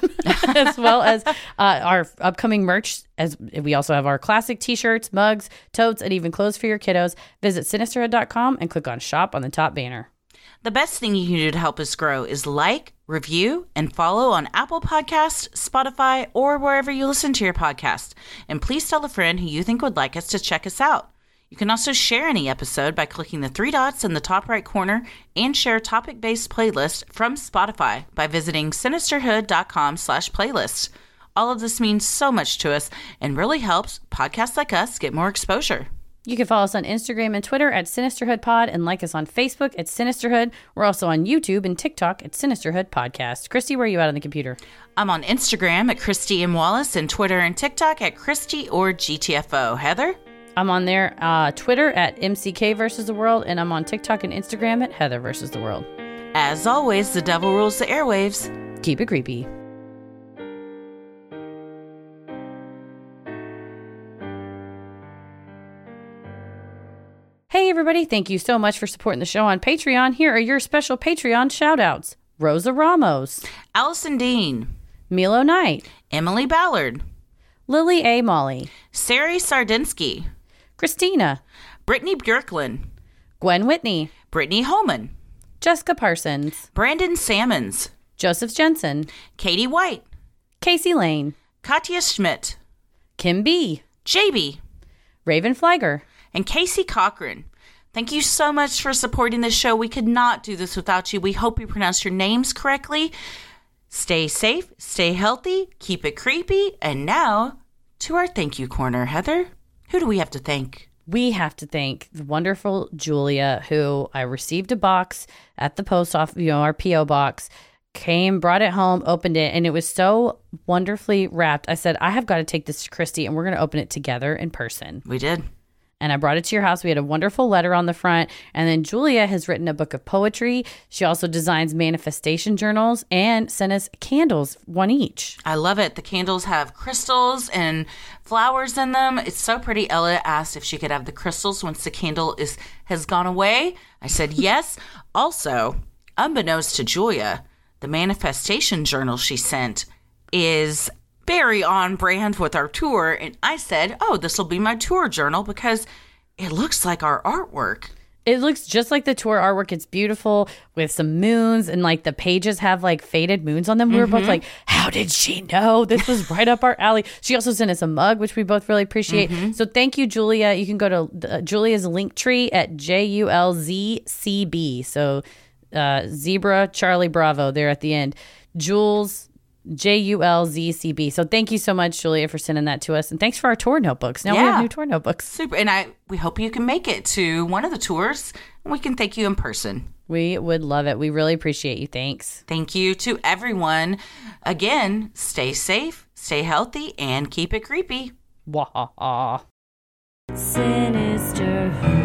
as well as uh, our upcoming merch. As we also have our classic t-shirts, mugs, totes, and even clothes for your kiddos. Visit Sinisterhood dot com and click on shop on the top banner. The best thing you can do to help us grow is like, review, and follow on Apple Podcasts, Spotify, or wherever you listen to your podcast. And please tell a friend who you think would like us to check us out. You can also share any episode by clicking the three dots in the top right corner and share a topic-based playlist from Spotify by visiting Sinisterhood dot com slash playlist. All of this means so much to us and really helps podcasts like us get more exposure. You can follow us on Instagram and Twitter at Sinisterhood Pod and like us on Facebook at Sinisterhood. We're also on YouTube and TikTok at Sinisterhood Podcast. Christy, where are you at on the computer? I'm on Instagram at Christy M. Wallace and Twitter and TikTok at Christy or G T F O. Heather? I'm on there, uh, Twitter at M C K versus the world, and I'm on TikTok and Instagram at Heather versus the world. As always, the devil rules the airwaves. Keep it creepy. Hey everybody, thank you so much for supporting the show on Patreon. Here are your special Patreon shout-outs. Rosa Ramos. Allison Dean. Milo Knight. Emily Ballard. Lily A. Molly. Sari Sardinsky. Christina. Brittany Bjerklin. Gwen Whitney. Brittany Holman. Jessica Parsons. Brandon Sammons. Joseph Jensen. Katie White. Casey Lane. Katya Schmidt. Kim B. J B. Raven Flager. And Casey Cochran. Thank you so much for supporting this show. We could not do this without you. We hope you pronounced your names correctly. Stay safe, stay healthy, keep it creepy. And now to our thank you corner. Heather, who do we have to thank? We have to thank the wonderful Julia, who I received a box at the post office, you know, our P O box. Came, brought it home, opened it, and it was so wonderfully wrapped. I said, I have got to take this to Christy, and we're going to open it together in person. We did. And I brought it to your house. We had a wonderful letter on the front. And then Julia has written a book of poetry. She also designs manifestation journals and sent us candles, one each. I love it. The candles have crystals and flowers in them. It's so pretty. Ella asked if she could have the crystals once the candle is has gone away. I said yes. Also, unbeknownst to Julia, the manifestation journal she sent is very on brand with our tour, and I said, oh, this will be my tour journal because it looks like our artwork. It looks just like the tour artwork. It's beautiful with some moons, and like the pages have like faded moons on them. We were mm-hmm. both like, how did she know? This was right up our alley. She also sent us a mug, which we both really appreciate. Mm-hmm. So thank you, Julia. You can go to uh, Julia's Linktree at J U L Z C B. So uh, Zebra, Charlie, Bravo there at the end. Jules... J U L Z C B. So thank you so much, Julia, for sending that to us. And thanks for our tour notebooks. Now yeah. we have new tour notebooks. Super. And I we hope you can make it to one of the tours and we can thank you in person. We would love it. We really appreciate you. Thanks. Thank you to everyone. Again, stay safe, stay healthy, and keep it creepy. Wah-ha-ha. Sinisterhood.